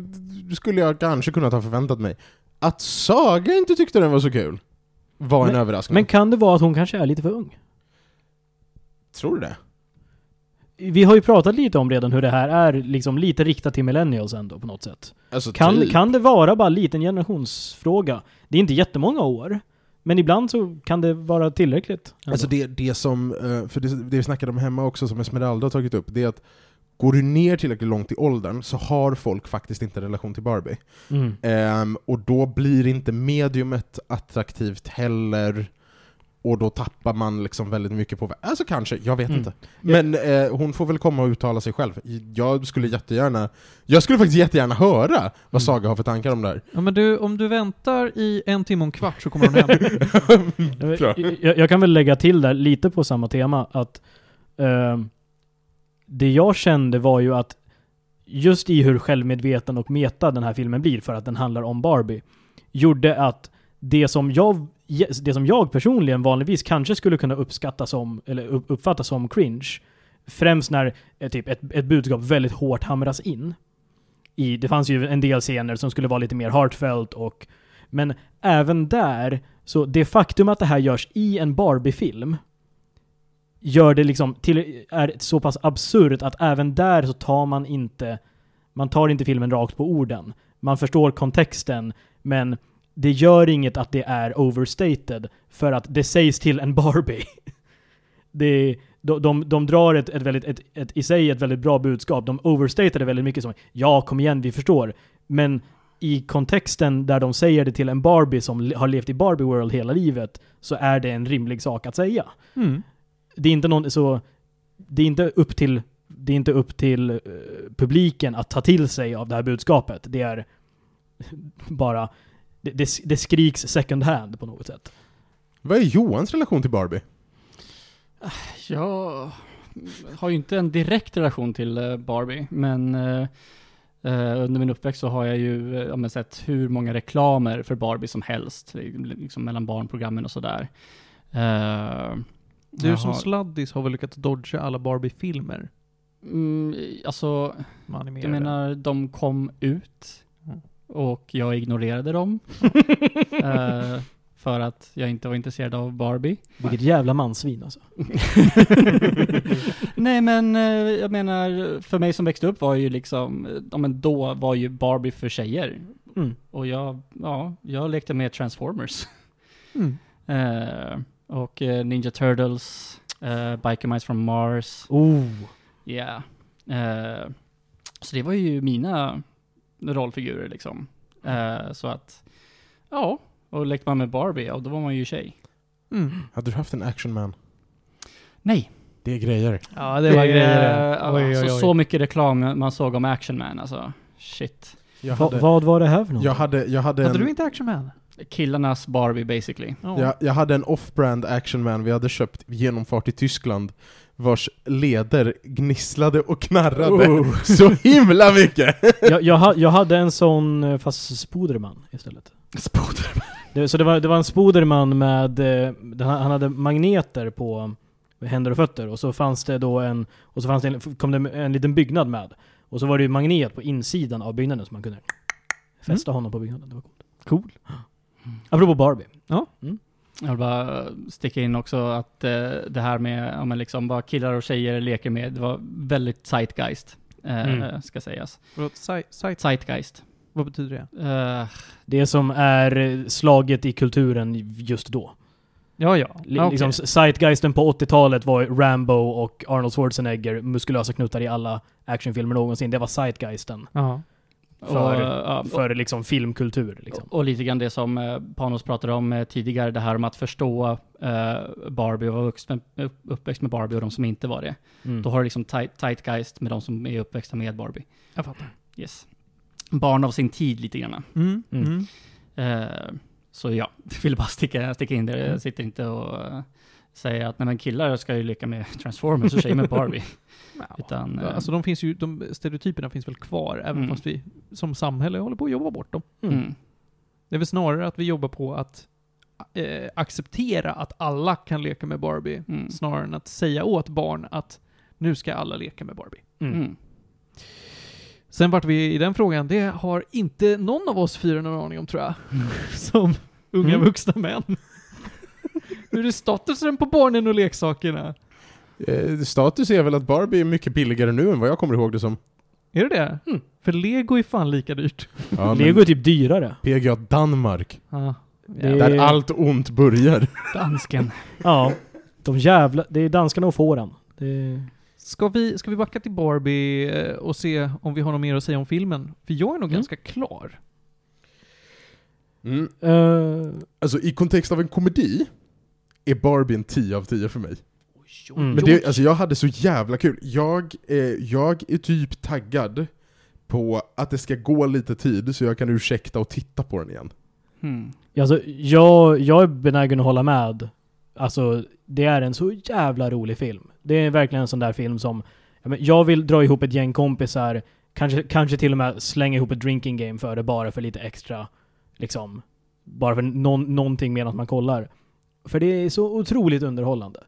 skulle jag kanske kunna ha förväntat mig. Att Saga inte tyckte den var så kul var en överraskning. Men kan det vara att hon kanske är lite för ung? Tror du det? Vi har ju pratat lite om redan hur det här är liksom lite riktat till millennials ändå på något sätt. Alltså, kan det vara bara en liten generationsfråga? Det är inte jättemånga år. Men ibland så kan det vara tillräckligt. Alltså det som, för det vi snackade om hemma också som Esmeralda har tagit upp, det är att går du ner tillräckligt långt i åldern så har folk faktiskt inte en relation till Barbie. Mm. Och då blir inte mediumet attraktivt heller, och då tappar man liksom väldigt mycket på, alltså kanske, jag vet inte. Men hon får väl komma och uttala sig själv. Jag skulle faktiskt jättegärna höra vad Saga har för tankar om det här. Ja, men du, om du väntar i 1 timme och en kvart så kommer hon hem. jag kan väl lägga till där lite på samma tema, att det jag kände var ju att just i hur självmedveten och meta den här filmen blir för att den handlar om Barbie, gjorde att det som jag personligen vanligtvis kanske skulle kunna uppskattas som, eller uppfattas som cringe, främst när typ ett budskap väldigt hårt hamras in. Det fanns ju en del scener som skulle vara lite mer heartfelt, men även där, så det faktum att det här görs i en Barbie-film gör det liksom är så pass absurt att även där så tar man inte filmen rakt på orden. Man förstår kontexten, men det gör inget att det är overstated, för att det sägs till en Barbie. De drar ett väldigt bra budskap. De overstater det väldigt mycket som, ja, kom igen, vi förstår. Men i kontexten där de säger det till en Barbie som har levt i Barbie World hela livet, så är det en rimlig sak att säga. Mm. Det är inte upp till publiken att ta till sig av det här budskapet. Det är bara... Det skriks second hand på något sätt. Vad är Johans relation till Barbie? Jag har ju inte en direkt relation till Barbie, men under min uppväxt så har jag ju sett hur många reklamer för Barbie som helst, liksom mellan barnprogrammen och sådär. Du som sladdis har väl lyckats dodga alla Barbie-filmer? Jag menar, de kom ut och jag ignorerade dem för att jag inte var intresserad av Barbie. Vilket jävla mansvin alltså. Nej, men jag menar, för mig som växte upp var ju liksom, då var ju Barbie för tjejer. Mm. Och jag lekte med Transformers. Mm. Och Ninja Turtles, Biker Mice from Mars. Oh! Ja. Yeah. Så det var ju mina rollfigurer liksom. Så att, ja, och lekte man med Barbie och då var man ju tjej. Mm. Hade du haft en Action Man? Nej. Det är grejer. Ja, det var grejer. Oj. Så mycket reklam man såg om Action Man, alltså. Shit. Vad var det här för något? Hade du inte Action Man? Killarnas Barbie basically. Oh. Jag hade en off-brand Action Man vi hade köpt genomfart i Tyskland, vars leder gnisslade och knarrade så himla mycket. jag hade en sån, fast Spoderman istället. Spoderman. Så det var en Spoderman med, han hade magneter på händer och fötter, och så fanns det då kom det en liten byggnad med, och så var det ju magnet på insidan av byggnaden som man kunde fästa honom på byggnaden. Det var coolt. Apropå Barbie. Ja. Mm. Jag vill bara sticka in också att det här med liksom vad killar och tjejer leker med, det var väldigt zeitgeist, ska sägas. Zeitgeist. Vad betyder det? Det som är slaget i kulturen just då. Ja. Liksom, zeitgeisten på 80-talet var Rambo och Arnold Schwarzenegger, muskulösa knuttar i alla actionfilmer någonsin. Det var zeitgeisten. Ja. För liksom filmkultur. Liksom. Och lite grann det som Panos pratade om tidigare, det här om att förstå Barbie och vara uppväxt med Barbie och de som inte var det. Mm. Då har det liksom zeitgeist med de som är uppväxta med Barbie. Jag fattar. Yes. Barn av sin tid lite grann. Så ja, jag vill bara sticka in det. Jag sitter inte och säger att killar ska ju leka med Transformers och tjejer med Barbie. Utan, alltså de stereotyperna finns väl kvar, även fast vi som samhälle håller på att jobba bort dem. Mm. Det är väl snarare att vi jobbar på att acceptera att alla kan leka med Barbie, snarare än att säga åt barn att nu ska alla leka med Barbie. Mm. Sen vart vi i den frågan, det har inte någon av oss fyra någon aning om, tror jag. Som unga vuxna män. Hur är det statusen på barnen och leksakerna? Status är väl att Barbie är mycket billigare nu än vad jag kommer ihåg det som. Är det? Mm. För Lego är fan lika dyrt. Ja, Lego är typ dyrare. PGA Danmark. Ah, yeah. Där allt ont börjar. Dansken. Ja, det är danskarna och fåren. Ska vi backa till Barbie och se om vi har något mer att säga om filmen? För jag är nog ganska klar. Mm. Alltså i kontext av en komedi är Barbie en 10 av 10 för mig. Men det, alltså, jag hade så jävla kul. Jag är typ taggad på att det ska gå lite tid så jag kan ursäkta och titta på den igen. Alltså, jag är benägen att hålla med. Alltså, det är en så jävla rolig film. Det är verkligen en sån där film som jag vill dra ihop ett gäng kompisar, kanske till och med slänga ihop ett drinking game för det, bara för lite extra liksom bara för någonting medan man kollar. För det är så otroligt underhållande.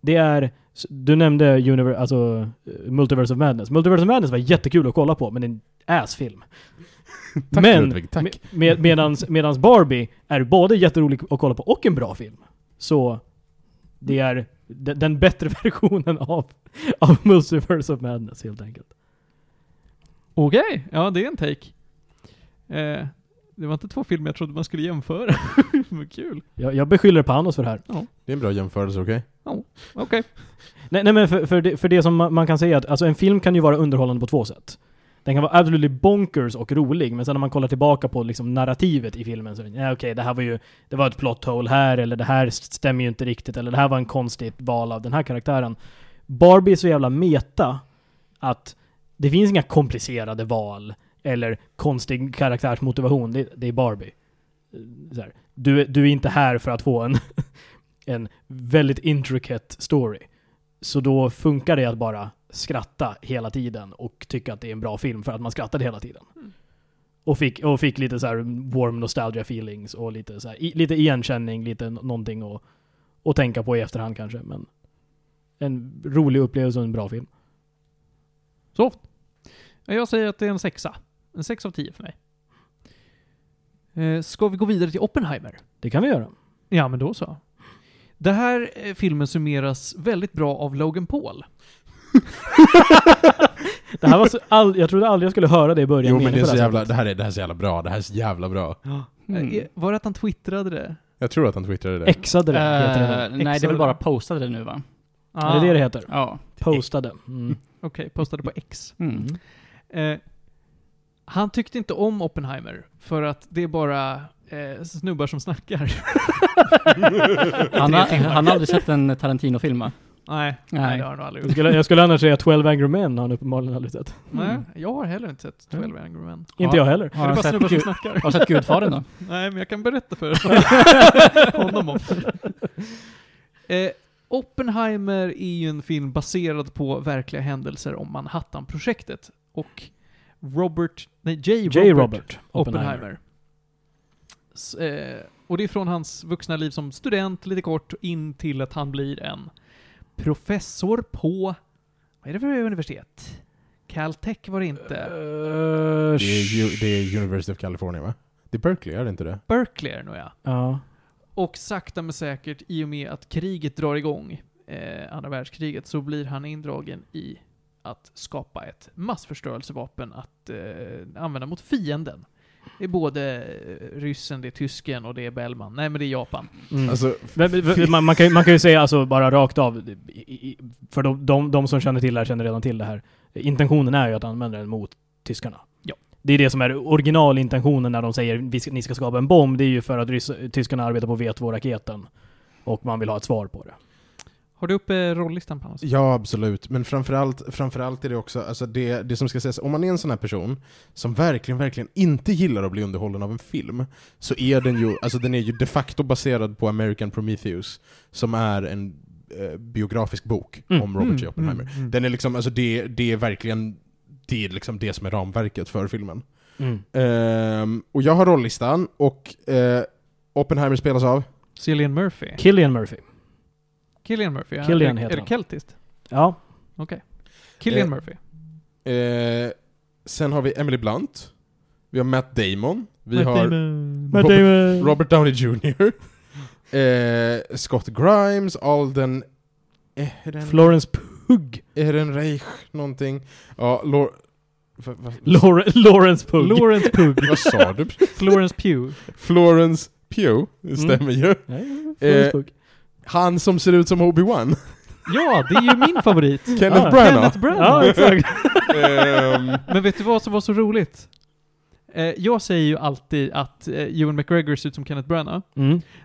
Det är, du nämnde universe, alltså Multiverse of Madness. Multiverse of Madness var jättekul att kolla på, men det är en assfilm. Tack, men Ludvig, tack. Medans Barbie är både jätterolig att kolla på och en bra film. Så det är den bättre versionen av Multiverse of Madness helt enkelt. Okej, ja, det är en take. Det var inte två filmer jag trodde man skulle jämföra. Vad kul. Jag beskyller Panos för det här. Ja. Det är en bra jämförelse, okej? Okay? Ja, okej. Okay. nej, men för det som man kan säga, att alltså, en film kan ju vara underhållande på två sätt. Den kan vara absolutely bonkers och rolig, men sen när man kollar tillbaka på liksom narrativet i filmen så okej, det var ett plot hole här, eller det här stämmer ju inte riktigt, eller det här var en konstigt val av den här karaktären. Barbie är så jävla meta att det finns inga komplicerade val eller konstig karaktärsmotivation. Det är Barbie. Så här, du är inte här för att få en väldigt intricate story. Så då funkar det att bara skratta hela tiden och tycka att det är en bra film för att man skrattade hela tiden. Och fick lite så här warm nostalgia feelings och lite så här, lite igenkänning, lite någonting att tänka på i efterhand kanske, men en rolig upplevelse och en bra film. Soft. Jag säger att det är en 6. En 6 av 10 för mig. Ska vi gå vidare till Oppenheimer? Det kan vi göra. Ja, men då så. Det här filmen summeras väldigt bra av Logan Paul. Det här var så jag trodde aldrig jag skulle höra det i början. Jo, men det här är så jävla bra. Det här är så jävla bra. Var det att han twittrade det? Jag tror att han twittrade det. Exade det, heter det. Nej, det är väl bara postade det nu, va? Ah. Det är det heter. Ja. Postade. Mm. Okej, postade på X. Mm. Han tyckte inte om Oppenheimer för att det är bara snubbar som snackar. han har aldrig sett en Tarantino-film. Nej, det har han nog aldrig gjort. Jag skulle annars säga 12 Angry Men har han uppenbarligen aldrig sett. Nej, jag har heller inte sett 12 Angry Men. Inte jag heller. Har du bara snackar? Har sett Gudfadern då? Nej, men jag kan berätta för honom om det. Oppenheimer är ju en film baserad på verkliga händelser om Manhattan-projektet och J. Robert Oppenheimer. Och det är från hans vuxna liv som student lite kort in till att han blir en professor på, vad är det för universitet? Caltech var det inte. Det är University of California, va? Det är Berkeley, är det inte det? Berkeley är nog, ja. Ja. Och sakta men säkert, i och med att kriget drar igång, andra världskriget, så blir han indragen i att skapa ett massförstörelsevapen att använda mot fienden. Det är både ryssen, det är tysken och det är Bellman. Nej, men det är Japan. Mm. Alltså, man kan ju säga alltså bara rakt av, för de som känner till det här känner redan till det här. Intentionen är ju att använda den mot tyskarna. Ja. Det är det som är originalintentionen när de säger ni ska skapa en bomb. Det är ju för att tyskarna arbetar på V2-raketen och man vill ha ett svar på det. Har du uppe rollistan på något sätt? Ja, absolut. Men framförallt är det också alltså det som ska sägas. Om man är en sån här person som verkligen, verkligen inte gillar att bli underhållen av en film, så är den ju alltså den är ju de facto baserad på American Prometheus, som är en biografisk bok om Robert J. Oppenheimer. Den är liksom, alltså det är verkligen det är liksom det som är ramverket för filmen. Och jag har rollistan och Oppenheimer spelas av Cillian Murphy. Cillian heter han. Är det keltiskt? Ja. Okej. Cillian Murphy. Sen har vi Emily Blunt. Vi har Matt Damon. Vi har Robert Downey Jr. Scott Grimes. Alden... Florence Pugh. Ehrenreich någonting. Ja, Lawrence Pugh. Vad sa du? Florence Pugh. Det stämmer ju. Nej, Florence Pugh. Han som ser ut som Obi-Wan. Ja, det är ju min favorit. Kenneth Branagh. Ja, exakt. Men vet du vad som var så roligt? Jag säger ju alltid att Ewan McGregor ser ut som Kenneth Branagh.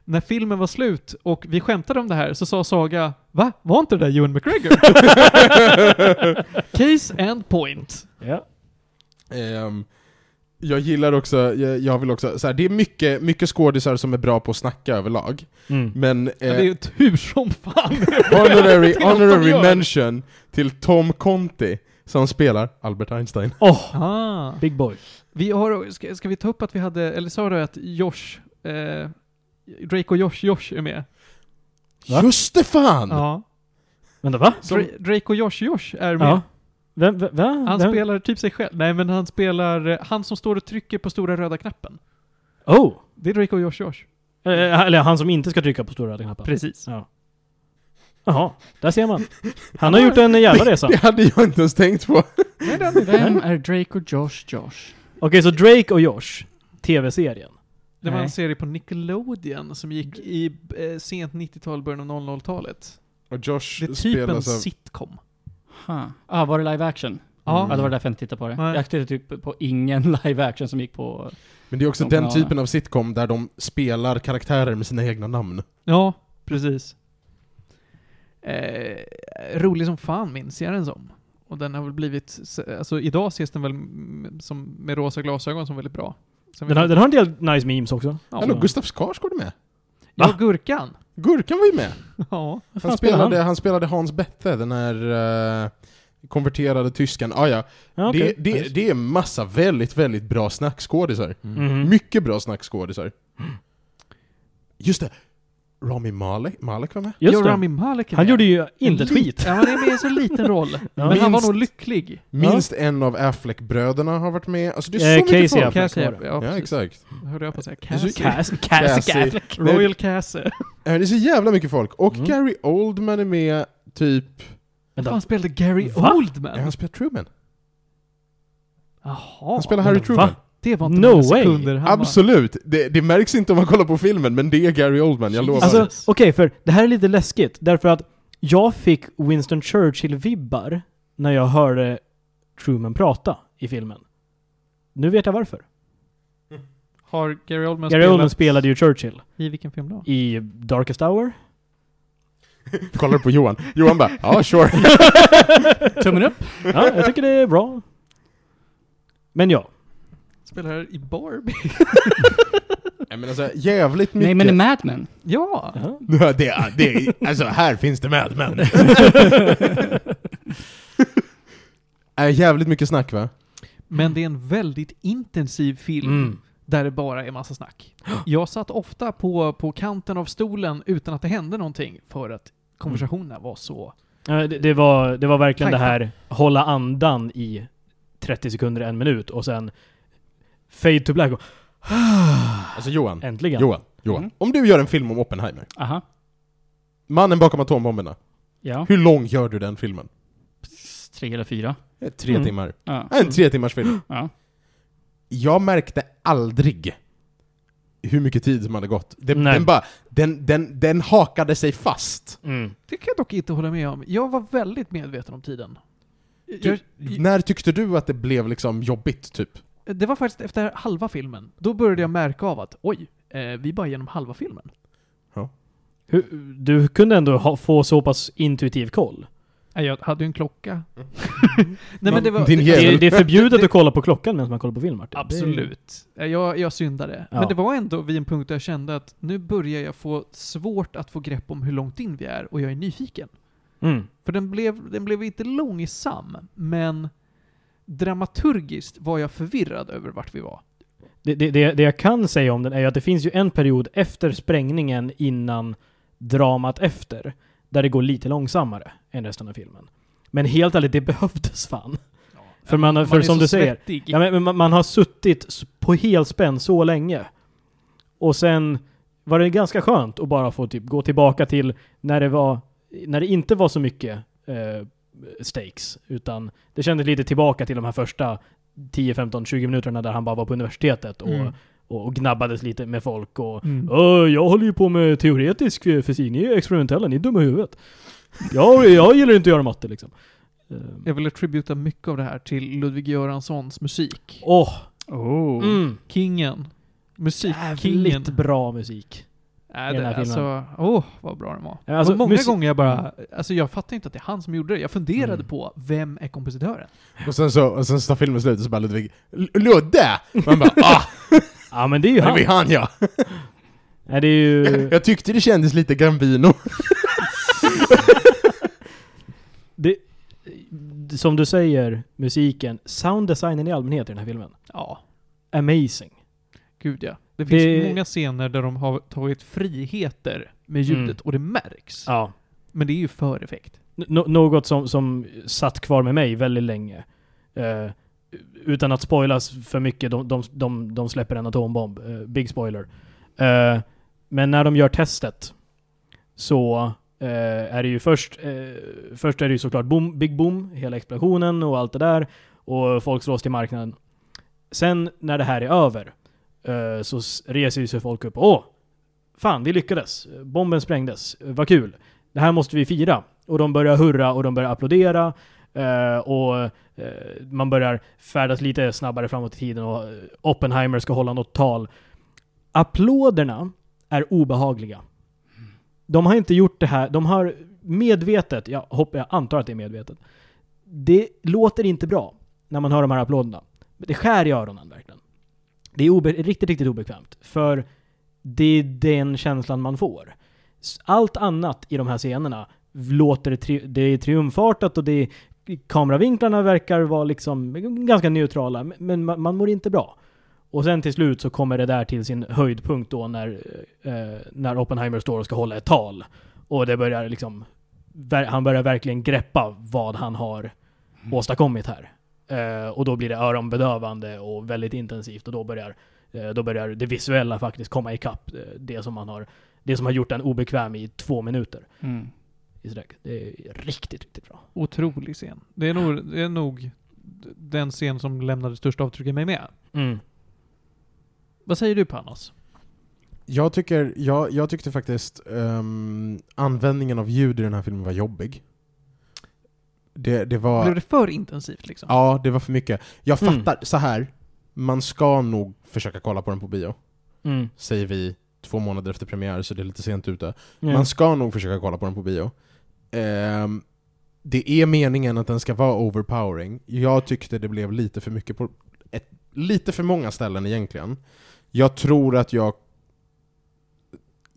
När filmen var slut och vi skämtade om det här så sa Saga, va? Var inte det där Ewan McGregor? Case and point. Ja. Jag gillar också, jag vill också så här, det är mycket skådisar som är bra på att snacka överlag. Men det är ju tur som fan. honorary mention till Tom Conti som spelar Albert Einstein. Big boy. Ska vi ta upp att vi hade, eller sa du att Josh Drake och Josh är med. Va? Just det fan! Ja. Vänta, va? Drake och Josh är med. Ja. Vem? Spelar typ sig själv. Nej, men han spelar... Han som står och trycker på stora röda knappen. Oh! Det är Drake och Josh. Eller han som inte ska trycka på stora röda knappen. Precis. Ja. Jaha, där ser man. Han har gjort en jävla resa. Det hade jag inte ens tänkt på. Vem är Drake och Josh? Okej, så Drake och Josh. TV-serien. Det var en serie på Nickelodeon som gick i sent 90-tal, början av 00-talet. Och Josh det är typ en sitcom. Ja, ah, var det live action? Ja, det var därför jag inte tittade på det. Nej. Jag tittade typ på ingen live action som gick på... Men det är också den kanaler. Typen av sitcom där de spelar karaktärer med sina egna namn. Ja, precis. Rolig som fan minns jag den som. Och den har väl blivit... Alltså idag ses den väl som, med rosa glasögon som väldigt bra. Den har en del nice memes också. Ja, men Gustav Skarsgård är med. Ja, Gurkan. Gurkan var ju med. Ja. Han spelade Hans Bette, den här... konverterade tyskan. Ah, ja. Ja, okay. Det är massa väldigt, väldigt bra snackskådisar. Mm. Mycket bra snackskådisar. Mm. Just det. Rami Malek var med. Just det. Rami Malek han med. Gjorde ju inte ett skit. Ja, han är med i en så liten roll. Men han var nog lycklig. Minst en av Affleck-bröderna har varit med. Alltså, det är så mycket folk. Ja, exakt. Hörde jag på att säga Cassie. Royal Cassie. Det är så jävla mycket folk. Och Gary Oldman är med typ... Han spelade Gary Oldman. Ja, han spelade Truman. Jaha. Han spelade Harry Truman. Va? Det var inte många sekunder. Absolut. Det märks inte om man kollar på filmen, men det är Gary Oldman, jag lovar. Alltså, okej, för det här är lite läskigt. Därför att jag fick Winston Churchill-vibbar när jag hörde Truman prata i filmen. Nu vet jag varför. Har Gary Oldman spelade ju Churchill. I vilken film då? I Darkest Hour. Kollar på Johan. Johan bara, ja, sure. Tummen upp. Ja, jag tycker det är bra. Men ja. Spelar här i Barbie. Nej, men alltså, jävligt mycket. Nej, men det är Mad Men. Ja. Uh-huh. Det är, alltså, här finns det Mad Men. Jävligt mycket snack, va? Men det är en väldigt intensiv film. Mm. Där det bara är massa snack. Jag satt ofta på kanten av stolen utan att det hände någonting. För att konversationerna var så... Det var verkligen tajta. Det här hålla andan i 30 sekunder, en minut. Och sen fade to black. Och, alltså Johan. Äntligen. Johan. Mm. Om du gör en film om Oppenheimer. Aha. Mannen bakom atombomberna. Ja. Hur lång gör du den filmen? 3 eller 4. 3 timmar. Ja. En 3 timmars film. Ja. Jag märkte aldrig hur mycket tid som hade gått. Den hakade sig fast. Mm. Det kan jag dock inte hålla med om. Jag var väldigt medveten om tiden. När tyckte du att det blev liksom jobbigt typ? Det var faktiskt efter halva filmen. Då började jag märka av att vi bara genom halva filmen. Ja. Du kunde ändå få så pass intuitiv koll. Jag hade ju en klocka. Nej, men det är förbjudet att kolla på klockan medan man kollar på film, Martin. Absolut. Jag syndade. Ja. Men det var ändå vid en punkt där jag kände att nu börjar jag få svårt att få grepp om hur långt in vi är. Och jag är nyfiken. Mm. För den blev inte långsam. Men dramaturgiskt var jag förvirrad över vart vi var. Det jag kan säga om den är att det finns ju en period efter sprängningen innan dramat efter. Där det går lite långsammare än resten av filmen. Men helt ärligt, det behövdes fan. Ja, för man är som du säger. Ja, men man har suttit på helspänn så länge. Och sen var det ganska skönt att bara få typ gå tillbaka till när det inte var så mycket stakes. Utan det kändes lite tillbaka till de här första 10, 15, 20 minuterna där han bara var på universitetet och gnabbades lite med folk och jag håller ju på med teoretisk fysik, ni är experimentella, ni är dumma i huvudet. Jag gillar inte att göra matte liksom. Jag vill attributa mycket av det här till Ludvig Göranssons musik. Kingen. Musikkingen. Jävligt bra musik. Vad bra den var. Alltså, många gånger jag fattar inte att det är han som gjorde det. Jag funderade på vem är kompositören. Och sen så tar filmen slut och så bara Ludvig Ludde! Man bara, ja, men det är ju han ja. Nej, det är ju... jag tyckte det kändes lite Gambino. Som du säger, musiken, sounddesignen i allmänhet i den här filmen. Ja. Amazing. Gud ja. Det finns många scener där de har tagit friheter med ljudet och det märks. Ja. Men det är ju för effekt. Något som satt kvar med mig väldigt länge. Utan att spoilas för mycket, de släpper en atombomb. Big spoiler. Men när de gör testet så är det ju först är det ju såklart boom, big boom, hela explosionen och allt det där. Och folk slås till marknaden. Sen när det här är över så reser sig folk upp. Åh, fan, vi lyckades. Bomben sprängdes. Vad kul. Det här måste vi fira. Och de börjar hurra och de börjar applådera. Och man börjar färdas lite snabbare framåt i tiden. Och Oppenheimer ska hålla något tal. Applåderna är obehagliga. De har inte gjort det här. De har medvetet, jag antar att det är medvetet. Det låter inte bra när man hör de här applåderna. Det skär i öronen verkligen. Det är riktigt, riktigt obekvämt. För det är den känslan man får. Allt annat i de här scenerna låter det är triumfartat och det är, kameravinklarna verkar vara liksom ganska neutrala, men man mår inte bra. Och sen till slut så kommer det där till sin höjdpunkt då när Oppenheimer står och ska hålla ett tal. Och det börjar liksom, han börjar verkligen greppa vad han har åstadkommit här. Och då blir det öronbedövande och väldigt intensivt, och då börjar det visuella faktiskt komma ikapp det som har gjort en obekväm i 2 minuter. Mm. Det är riktigt, riktigt bra. Otrolig scen. Det är nog den scen som lämnade största avtryck i mig med. Mm. Vad säger du, Panos? Jag tyckte faktiskt användningen av ljud i den här filmen var jobbig. Det var... Blev det för intensivt liksom? Ja, det var för mycket. Jag fattar så här. Man ska nog försöka kolla på den på bio. Mm. Säger vi 2 månader efter premiär, så det är lite sent ute. Mm. Man ska nog försöka kolla på den på bio. Det är meningen att den ska vara overpowering. Jag tyckte det blev lite för mycket på lite för många ställen egentligen. Jag tror att jag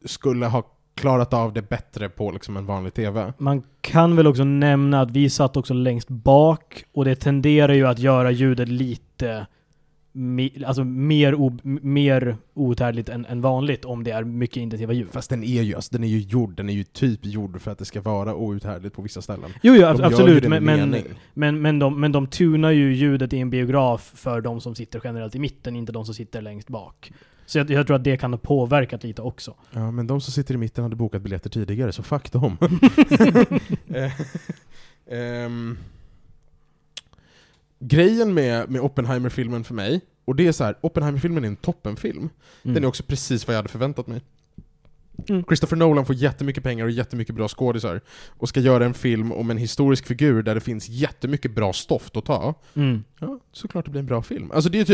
skulle ha klarat av det bättre på liksom en vanlig tv. Man kan väl också nämna att vi satt också längst bak, och det tenderar ju att göra ljudet lite mer outhärdligt än vanligt om det är mycket intensiva ljud. Fast den är ju typ gjord för att det ska vara outhärdligt på vissa ställen. Jo, absolut. Men de tunar ju ljudet i en biograf för de som sitter generellt i mitten, inte de som sitter längst bak. Så jag tror att det kan ha påverkat lite också. Ja, men de som sitter i mitten hade bokat biljetter tidigare, så fuck dem. Grejen med Oppenheimer-filmen för mig, och det är så här, Oppenheimer-filmen är en toppenfilm. Den är också precis vad jag hade förväntat mig. Christopher Nolan får jättemycket pengar och jättemycket bra skådisar och ska göra en film om en historisk figur där det finns jättemycket bra stoff att ta. Ja, såklart det blir en bra film. Alltså det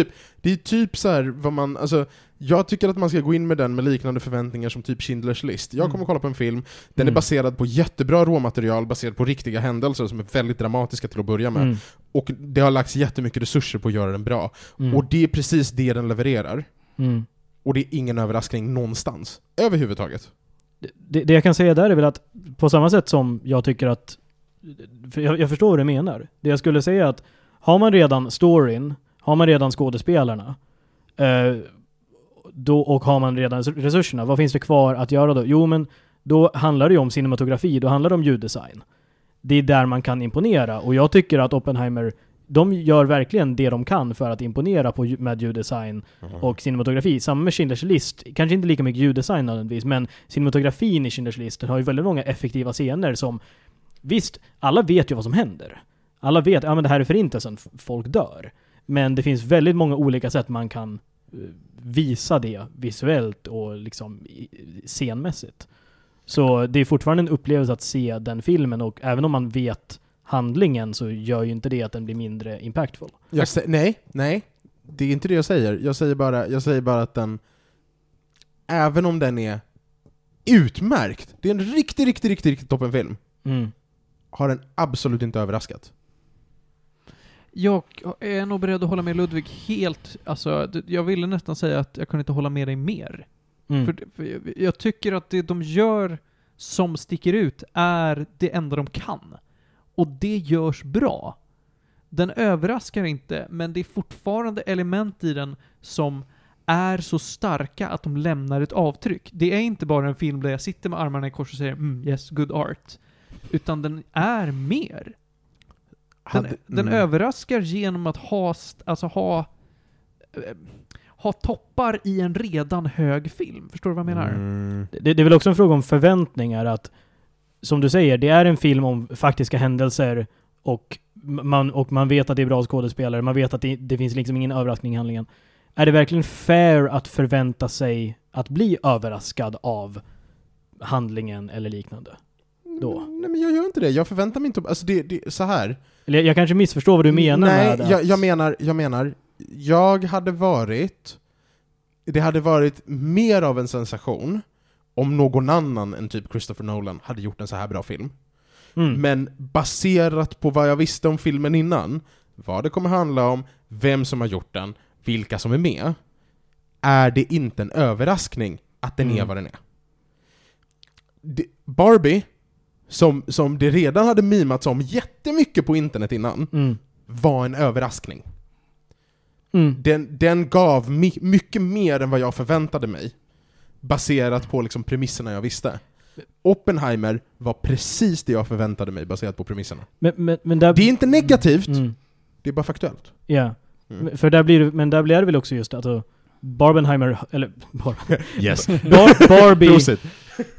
är typ så här vad man, alltså jag tycker att man ska gå in med den med liknande förväntningar som typ Schindlers list. Jag kommer kolla på en film, den är baserad på jättebra råmaterial, baserad på riktiga händelser som är väldigt dramatiska till att börja med, och det har lagts jättemycket resurser på att göra den bra, och det är precis det den levererar. Och det är ingen överraskning någonstans. Överhuvudtaget. Det jag kan säga där är väl att på samma sätt som jag tycker att... Jag förstår vad du menar. Det jag skulle säga är att har man redan storyn, har man redan skådespelarna och har man redan resurserna, vad finns det kvar att göra då? Jo, men då handlar det ju om cinematografi, då handlar det om ljuddesign. Det är där man kan imponera, och jag tycker att Oppenheimer... De gör verkligen det de kan för att imponera med ljuddesign och cinematografi. Samma med Schindlers list. Kanske inte lika mycket ljuddesign nödvändigtvis, men cinematografin i Schindlers list har ju väldigt många effektiva scener som... Visst, alla vet ju vad som händer. Alla vet, ja men det här är förintelsen, folk dör. Men det finns väldigt många olika sätt man kan visa det visuellt och liksom scenmässigt. Så det är fortfarande en upplevelse att se den filmen, och även om man vet... handlingen, så gör ju inte det att den blir mindre impactful. Nej, det är inte det jag säger. Jag säger bara att den, även om den är utmärkt, det är en riktigt, riktigt, riktigt, riktigt toppenfilm, har den absolut inte överraskat. Jag är nog beredd att hålla med Ludvig helt. Alltså, jag ville nästan säga att jag kunde inte hålla med dig mer. För jag tycker att det de gör som sticker ut är det enda de kan. Och det görs bra. Den överraskar inte, men det är fortfarande element i den som är så starka att de lämnar ett avtryck. Det är inte bara en film där jag sitter med armarna i kors och säger yes, good art. Utan den är mer. Den överraskar genom att ha toppar i en redan hög film. Förstår du vad jag menar? Mm. Det är väl också en fråga om förväntningar, att som du säger, det är en film om faktiska händelser och man vet att det är bra skådespelare, man vet att det finns liksom ingen överraskning i handlingen. Är det verkligen fair att förvänta sig att bli överraskad av handlingen eller liknande? Då? Nej, men jag gör inte det. Jag förväntar mig inte... Alltså det så här... Eller jag kanske missförstår vad du menar. Nej, med jag menar... Det hade varit mer av en sensation om någon annan än typ Christopher Nolan hade gjort en så här bra film. Mm. Men baserat på vad jag visste om filmen innan, vad det kommer handla om, vem som har gjort den, vilka som är med, är det inte en överraskning att den är vad den är. Barbie, som det redan hade mimats om jättemycket på internet innan, var en överraskning. Mm. Den gav mycket mer än vad jag förväntade mig, baserat på liksom premisserna jag visste. Oppenheimer var precis det jag förväntade mig, baserat på premisserna. Men där... Det är inte negativt, det är bara faktuellt. Ja, för där blir det väl också just att Barbenheimer, eller yes.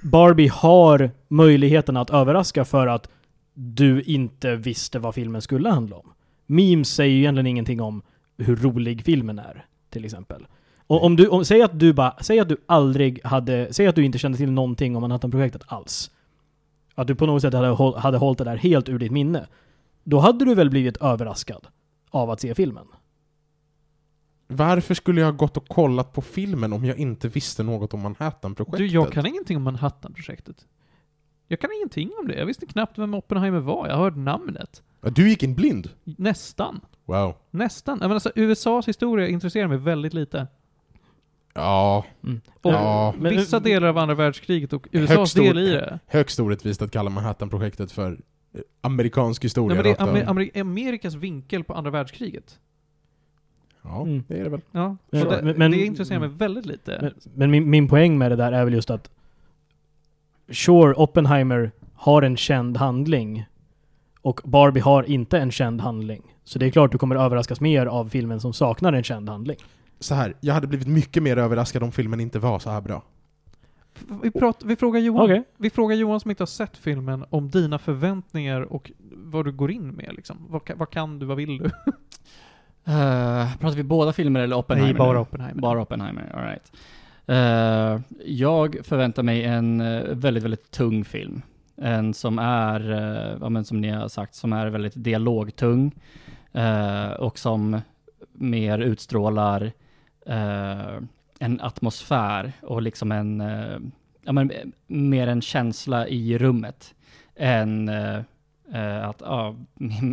Barbie har möjligheten att överraska för att du inte visste vad filmen skulle handla om. Memes säger ju egentligen ingenting om hur rolig filmen är, till exempel. Och säg att du inte kände till någonting om Manhattan-projektet alls. Att du på något sätt hade hållit det där helt ur ditt minne. Då hade du väl blivit överraskad av att se filmen. Varför skulle jag gått och kollat på filmen om jag inte visste något om Manhattan-projektet? Du, jag kan ingenting om Manhattan-projektet. Jag kan ingenting om det. Jag visste knappt vem Oppenheimer var. Jag hörde namnet. Du gick in blind? Nästan. Wow. Nästan. Men alltså, USAs historia intresserar mig väldigt lite. Ja. Mm. Och vissa delar av andra världskriget och USAs del i det. Högst orättvist att kalla Manhattan-projektet för amerikansk historia. Nej, men det är Amerikas vinkel på andra världskriget. Ja, det är det väl. Ja. Det intresserar mig väldigt lite. Men min poäng med det där är väl just att sure, Oppenheimer har en känd handling och Barbie har inte en känd handling. Så det är klart du kommer överraskas mer av filmen som saknar en känd handling. Så här, jag hade blivit mycket mer överraskad om filmen inte var så här bra. Vi frågar Johan. Okay. Vi frågar Johan som inte har sett filmen om dina förväntningar och vad du går in med. Liksom. Vad kan du, vad vill du? Pratar vi båda filmer eller Oppenheimer? Nej, bara Oppenheimer. Bara Oppenheimer, all right. Jag förväntar mig en väldigt, väldigt tung film. En som är, som ni har sagt, som är väldigt dialogtung. Och som mer utstrålar en atmosfär och liksom en mer en känsla i rummet än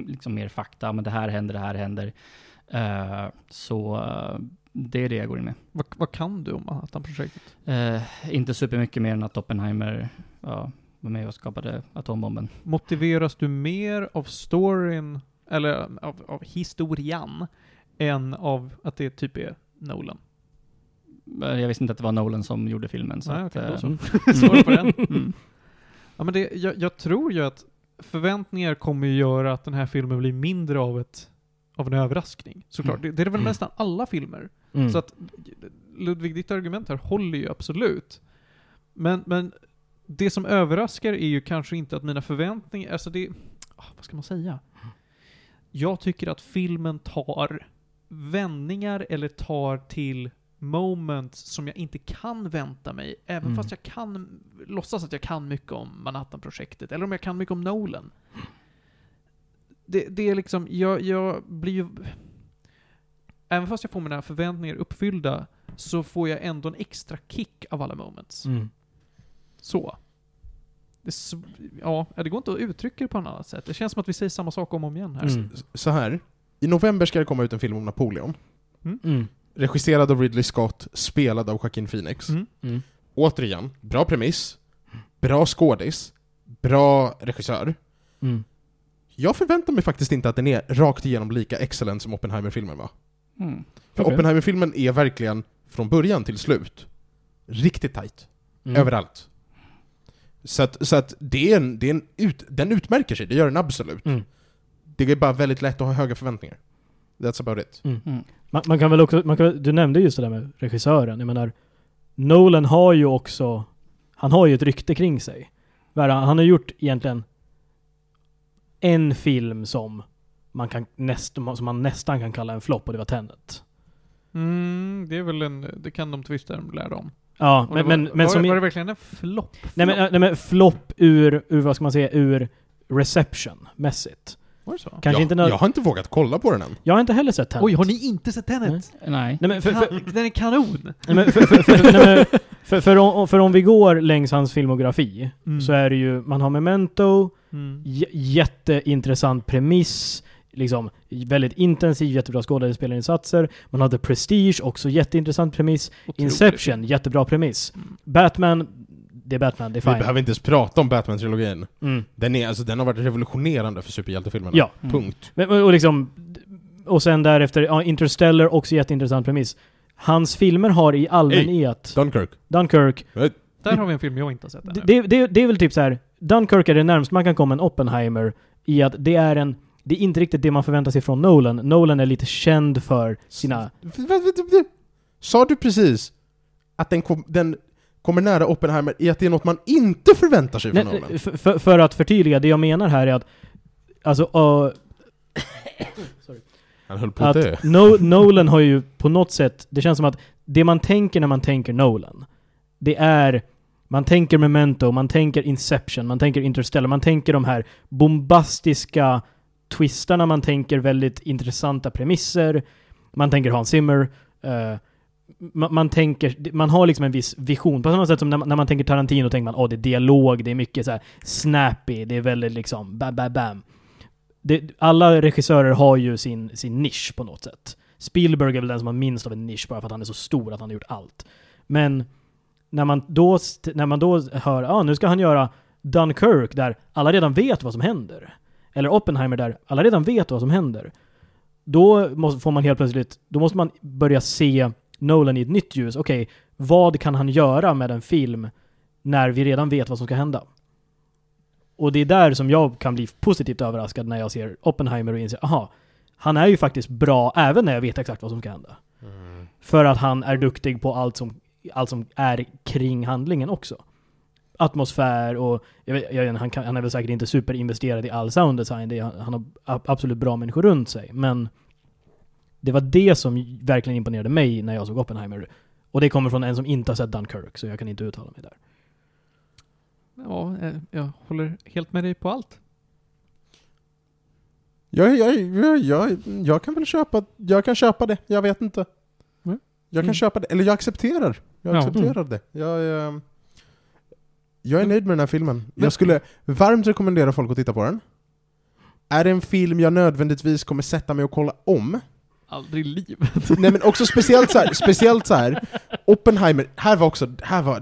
liksom mer fakta, men det här händer. Så det är det jag går in med. Vad kan du om Manhattan-projektet? Inte supermycket mer än att Oppenheimer var med och skapade atombomben. Motiveras du mer av storyn eller av historian än av att det typ är Nolan? Jag visste inte att det var Nolan som gjorde filmen. Så nej, okej, så. På den. Mm. Ja, men jag tror ju att förväntningar kommer ju göra att den här filmen blir mindre av en överraskning. Såklart. Det är väl nästan alla filmer. Mm. Så att Ludvig, ditt argument här håller ju absolut. Men det som överraskar är ju kanske inte att mina förväntningar... Alltså det... vad ska man säga? Jag tycker att filmen tar vändningar eller tar till moments som jag inte kan vänta mig. Även fast jag kan låtsas att jag kan mycket om Manhattan-projektet. Eller om jag kan mycket om Nolan. Det är liksom... Jag blir ju... Även fast jag får mina förväntningar uppfyllda så får jag ändå en extra kick av alla moments. Mm. Så. Det går inte att uttrycka det på något annat sätt. Det känns som att vi säger samma sak om igen här. Mm. Så här. I november ska det komma ut en film om Napoleon. Mm. Regisserad av Ridley Scott, spelad av Joaquin Phoenix. Mm. Återigen, bra premiss. Bra skådis. Bra regissör. Mm. Jag förväntar mig faktiskt inte att den är rakt igenom lika excellent som Oppenheimer-filmen, va? Mm. För Oppenheimer-filmen är verkligen från början till slut riktigt tajt. Mm. Överallt. Så att den utmärker sig. Det gör den absolut. Mm. Det är bara väldigt lätt att ha höga förväntningar. That's about it. Mm. Mm. Man kan väl också, du nämnde just det där med regissören. Jag menar, Nolan har ju också, han har ju ett rykte kring sig. Han har gjort egentligen en film som man nästan kan kalla en flopp, och det var Tenet. Mm, det är väl det kan de tvista och lära om. Ja, var det verkligen en flopp? Nej men flopp ur vad ska man säga, ur reception-mässigt. Jag har inte vågat kolla på den än. Jag har inte heller sett Tenet. Oj, har ni inte sett Tenet? Nej. Nej men den är kanon. Nej, men för om vi går längs hans filmografi, så är det ju, man har Memento, jätteintressant premiss, liksom väldigt intensiv, jättebra skådespelarinsatser. Man hade Prestige, också jätteintressant premiss. Otroligt. Inception, jättebra premiss. Batman, det är Batman, det är fine. Vi behöver inte ens prata om Batman-trilogin. Mm. Den har varit revolutionerande för superhjältefilmerna. Ja. Punkt. Och sen därefter, Interstellar, också jätteintressant premiss. Hans filmer har i allmänhet... Dunkirk. Där har vi en film jag inte har sett. Det är väl typ så här, Dunkirk är det närmast man kan komma en Oppenheimer i att det är inte riktigt det man förväntar sig från Nolan. Nolan är lite känd för sina... Sa du precis att den kommer nära Oppenheimer i att det är något man inte förväntar sig från Nolan? För att förtydliga, det jag menar här är att... Alltså... Sorry. Han höll på att det. Nolan har ju på något sätt... Det känns som att det man tänker när man tänker Nolan, det är... Man tänker Memento, man tänker Inception, man tänker Interstellar, man tänker de här bombastiska... twistarna, man tänker väldigt intressanta premisser, man tänker Hans Zimmer, man har liksom en viss vision på samma sätt som när man tänker Tarantino, tänker man det är dialog, det är mycket så här snappy, det är väldigt liksom bam bam bam. Alla regissörer har ju sin nisch på något sätt. Spielberg är väl den som har minst av en nisch, bara för att han är så stor att han har gjort allt. Men när man då hör nu ska han göra Dunkirk, där alla redan vet vad som händer, eller Oppenheimer, där alla redan vet vad som händer, då måste man börja se Nolan i ett nytt ljus. Okej, vad kan han göra med en film när vi redan vet vad som ska hända? Och det är där som jag kan bli positivt överraskad när jag ser Oppenheimer och inser, han är ju faktiskt bra även när jag vet exakt vad som ska hända. Mm. För att han är duktig på allt som är kring handlingen också. Atmosfär och han är väl säkert inte superinvesterad i all sound design, han har absolut bra människor runt sig, men det var det som verkligen imponerade mig när jag såg Oppenheimer, och det kommer från en som inte har sett Dunkirk, så jag kan inte uttala mig där. Ja, jag håller helt med dig på allt. Jag kan väl köpa, jag kan köpa det, jag vet inte. Jag kan köpa det, eller jag accepterar det. Jag är nöjd med den här filmen. Jag skulle varmt rekommendera folk att titta på den. Är det en film jag nödvändigtvis kommer sätta mig och kolla om? Aldrig i livet. Nej, men också speciellt så här Oppenheimer, det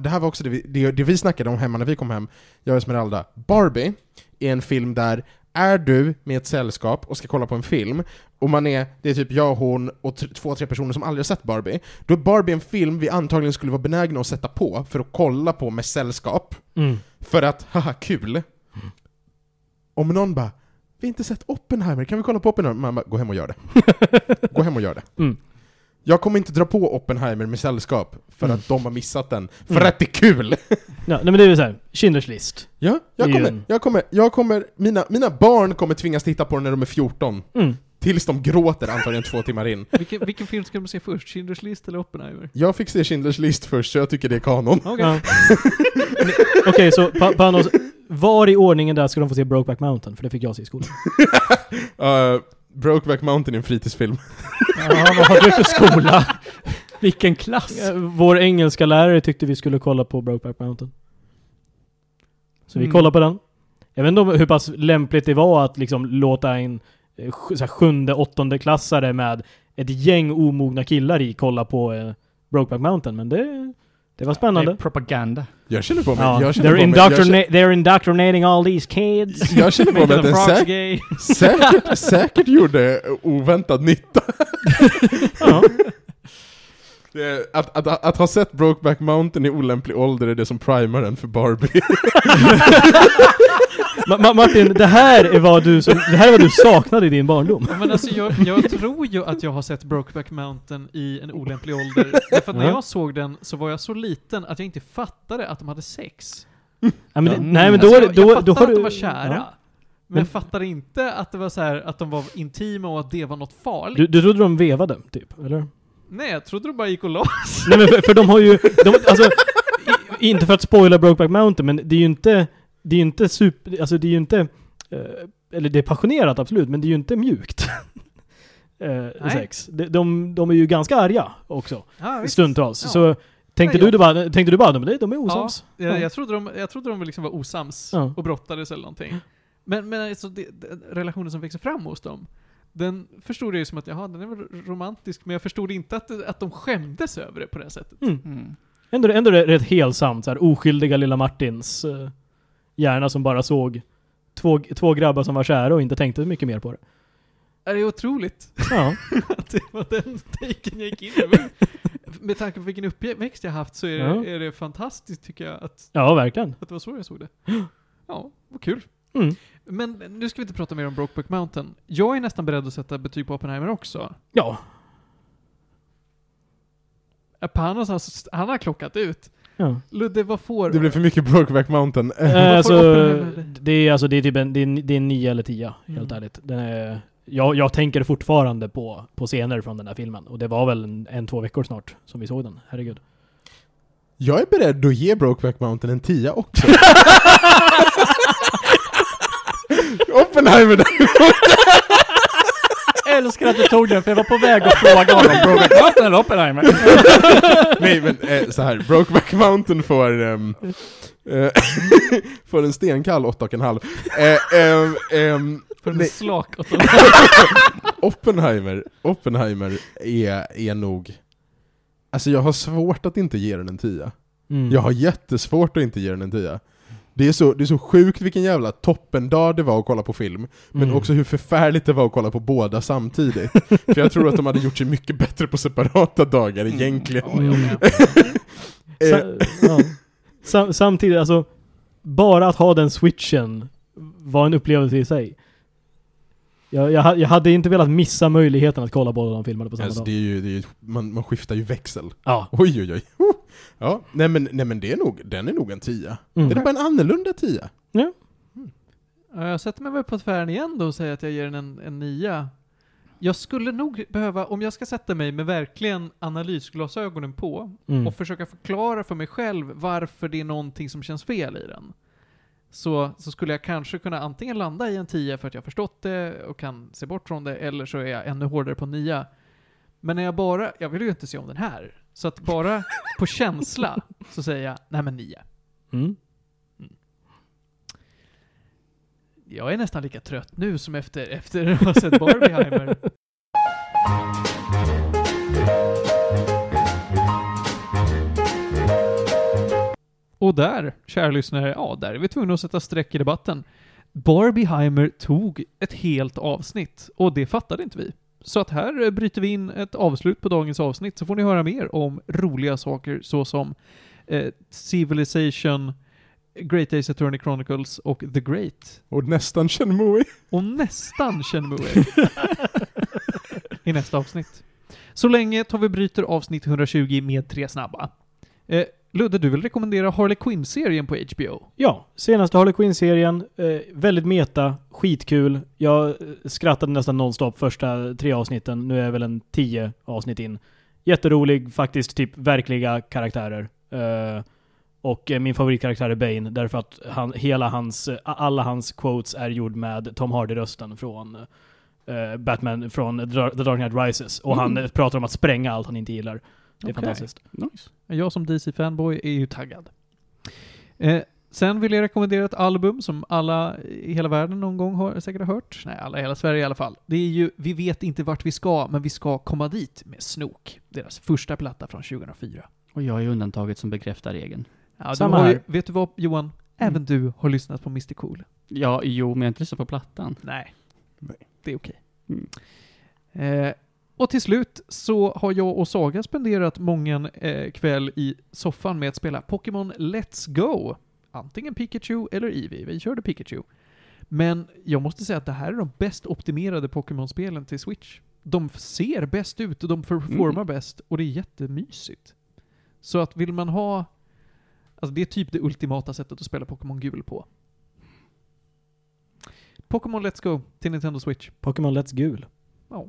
här var också det vi snackade om hemma när vi kom hem. Jag och Esmeralda. Barbie är en film där är du med ett sällskap och ska kolla på en film, och det är typ jag, hon och två, tre personer som aldrig har sett Barbie, då är Barbie en film vi antagligen skulle vara benägna att sätta på för att kolla på med sällskap. Mm. För att, haha, kul. Mm. Om någon bara, vi har inte sett Oppenheimer, kan vi kolla på Oppenheimer? Mamma, gå hem och gör det. Gå hem och gör det. Mm. Jag kommer inte dra på Oppenheimer med sällskap för att de har missat den. För att det är kul! Nej, men det är ju såhär, Schindler's list. Ja, jag kommer mina barn kommer tvingas titta på den när de är 14. Mm. Tills de gråter antagligen 2 timmar in. Vilken film ska de se först? Schindler's list eller Oppenheimer? Jag fick se Schindler's list först, så jag tycker det är kanon. Okej, så Panos, var i ordningen där ska de få se Brokeback Mountain? För det fick jag se i skolan. Brokeback Mountain är en fritidsfilm. Vad har du för skola? Vilken klass? Vår engelska lärare tyckte vi skulle kolla på Brokeback Mountain. Så vi kollade på den. Jag vet inte hur pass lämpligt det var att liksom låta en så här, 7:e, 8:e klassare med ett gäng omogna killar i kolla på Brokeback Mountain. Men det var spännande. Det är propaganda. Jag känner på mig. Ja. They're indoctrinating all these kids. Jag känner på mig att den säkert gjorde oväntad nytta. Ja. Att ha sett Brokeback Mountain i olämplig ålder är det som primar den för Barbie. Martin, det här är vad du saknade i din barndom. Men alltså, jag tror ju att jag har sett Brokeback Mountain i en olämplig ålder. Därför att när jag såg den så var jag så liten att jag inte fattade att de hade sex. Jag fattade att de var kära. Ja. Men jag fattade inte att det var så här, att de var intima och att det var något farligt. Du trodde de vevade, typ, eller? Nej, jag trodde de bara gick och loss. Nej, men för de har ju... inte för att spoila Brokeback Mountain, men det är ju inte... Det är ju inte super, alltså det är ju inte, eller det är passionerat absolut, men det är ju inte mjukt. Sex. De är ju ganska arga också, stundtals. Ja. Så tänkte du bara de är osams. Ja, jag trodde de liksom var osams och brottades eller någonting. Men alltså, relationen som växer fram hos dem, den förstod jag ju som att den är romantisk, men jag förstod inte att de skämdes över det på det sättet. Mm. Ändå rätt helsamt, så här, oskyldiga lilla Martins... Hjärna som bara såg två grabbar som var kära och inte tänkte mycket mer på det. Är det otroligt? Ja. Att det var den taken jag gick in i. Med tanke på vilken uppväxt jag haft så är det fantastiskt, tycker jag. Verkligen. Att det var så jag såg det. Ja, vad kul. Mm. Men nu ska vi inte prata mer om Brokeback Mountain. Jag är nästan beredd att sätta betyg på Oppenheimer också. Ja. Han har klockat ut. Ja. Ludde, vad får du? Det blev för mycket Brokeback Mountain. Det är 9 eller 10, helt ärligt. Den är, jag tänker fortfarande på scener från den här filmen. Och det var väl 1-2 veckor snart som vi såg den. Herregud. Jag är beredd att ge Brokeback Mountain en 10 också. Oppenheimer. Jag älskar att du tog den, för jag var på väg att fråga honom om Brokeback Mountain eller Oppenheimer. Nej, men så här, Brokeback Mountain får en stenkall 8,5. För en slak 8,5. Oppenheimer är nog... Alltså, jag har svårt att inte ge den en 10. Mm. Jag har jättesvårt att inte ge den en 10. Det är så sjukt vilken jävla toppendag det var att kolla på film. Men också hur förfärligt det var att kolla på båda samtidigt. För jag tror att de hade gjort sig mycket bättre på separata dagar egentligen. Samtidigt, alltså, bara att ha den switchen var en upplevelse i sig. Jag hade inte velat missa möjligheten att kolla båda de filmerna på samma dag. Man skiftar ju växel. Ja. Oj. Ja, nej men det är nog, den är nog en 10. Mm. Det är bara en annorlunda 10. Ja. Mm. Jag sätter mig väl på tvären igen då och säger att jag ger den en 9. Jag skulle nog behöva, om jag ska sätta mig med verkligen analysglasögonen på och försöka förklara för mig själv varför det är någonting som känns fel i den. Så skulle jag kanske kunna antingen landa i en 10 för att jag förstått det och kan se bort från det, eller så är jag ännu hårdare på 9. Men när jag vill ju inte se om den här. Så att bara på känsla så säger jag, nej men 9. Mm. Jag är nästan lika trött nu som efter att ha sett Barbieheimer. Och där, kära lyssnare, där är vi tvungna att sätta streck i debatten. Barbieheimer tog ett helt avsnitt och det fattade inte vi. Så att här bryter vi in ett avslut på dagens avsnitt, så får ni höra mer om roliga saker såsom Civilization, Great Ace Attorney Chronicles och The Great. Och nästan Shenmue. I nästa avsnitt. Så länge tar vi bryter avsnitt 120 med 3 snabba. Ludde, du vill rekommendera Harley Quinn-serien på HBO? Ja, senaste Harley Quinn-serien. Väldigt meta, skitkul. Jag skrattade nästan nonstop första 3 avsnitten. Nu är jag väl en 10 avsnitt in. Jätterolig, faktiskt typ verkliga karaktärer. Och min favoritkaraktär är Bane, därför att alla hans quotes är gjord med Tom Hardy-rösten från Batman, från The Dark Knight Rises. Och han pratar om att spränga allt han inte gillar. Det är fantastiskt. Nice. Jag som DC-fanboy är ju taggad. Sen vill jag rekommendera ett album som alla i hela världen någon gång har säkert hört. Nej, alla i hela Sverige i alla fall. Det är ju Vi vet inte vart vi ska, men vi ska komma dit med Snook. Deras första platta från 2004. Och jag är undantaget som bekräftar regeln. Ja, vet du vad, Johan? Även du har lyssnat på Mr. Cool. Ja, men jag har inte lyssnat på plattan. Nej, det är okej. Och till slut så har jag och Saga spenderat många kväll i soffan med att spela Pokémon Let's Go. Antingen Pikachu eller Eevee. Vi körde Pikachu. Men jag måste säga att det här är de bäst optimerade Pokémon-spelen till Switch. De ser bäst ut och de performar bäst. Och det är jättemysigt. Så att vill man ha... Alltså det är typ det ultimata sättet att spela Pokémon Gul på. Pokémon Let's Go till Nintendo Switch. Pokémon Let's Gul. Ja.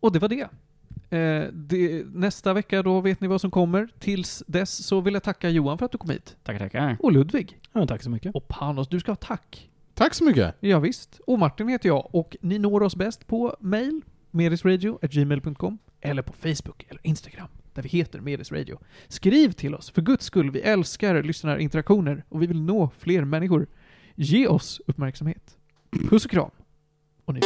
Och det var det. Nästa vecka då vet ni vad som kommer. Tills dess så vill jag tacka Johan för att du kom hit. Tackar. Och Ludvig. Ja, tack så mycket. Och Panos, du ska ha tack. Tack så mycket. Ja visst. Och Martin heter jag. Och ni når oss bäst på mail. medisradio@gmail.com. Eller på Facebook eller Instagram. Där vi heter Medis Radio. Skriv till oss. För guds skull, vi älskar lyssnarinteraktioner. Och vi vill nå fler människor. Ge oss uppmärksamhet. Puss och kram. Och nu...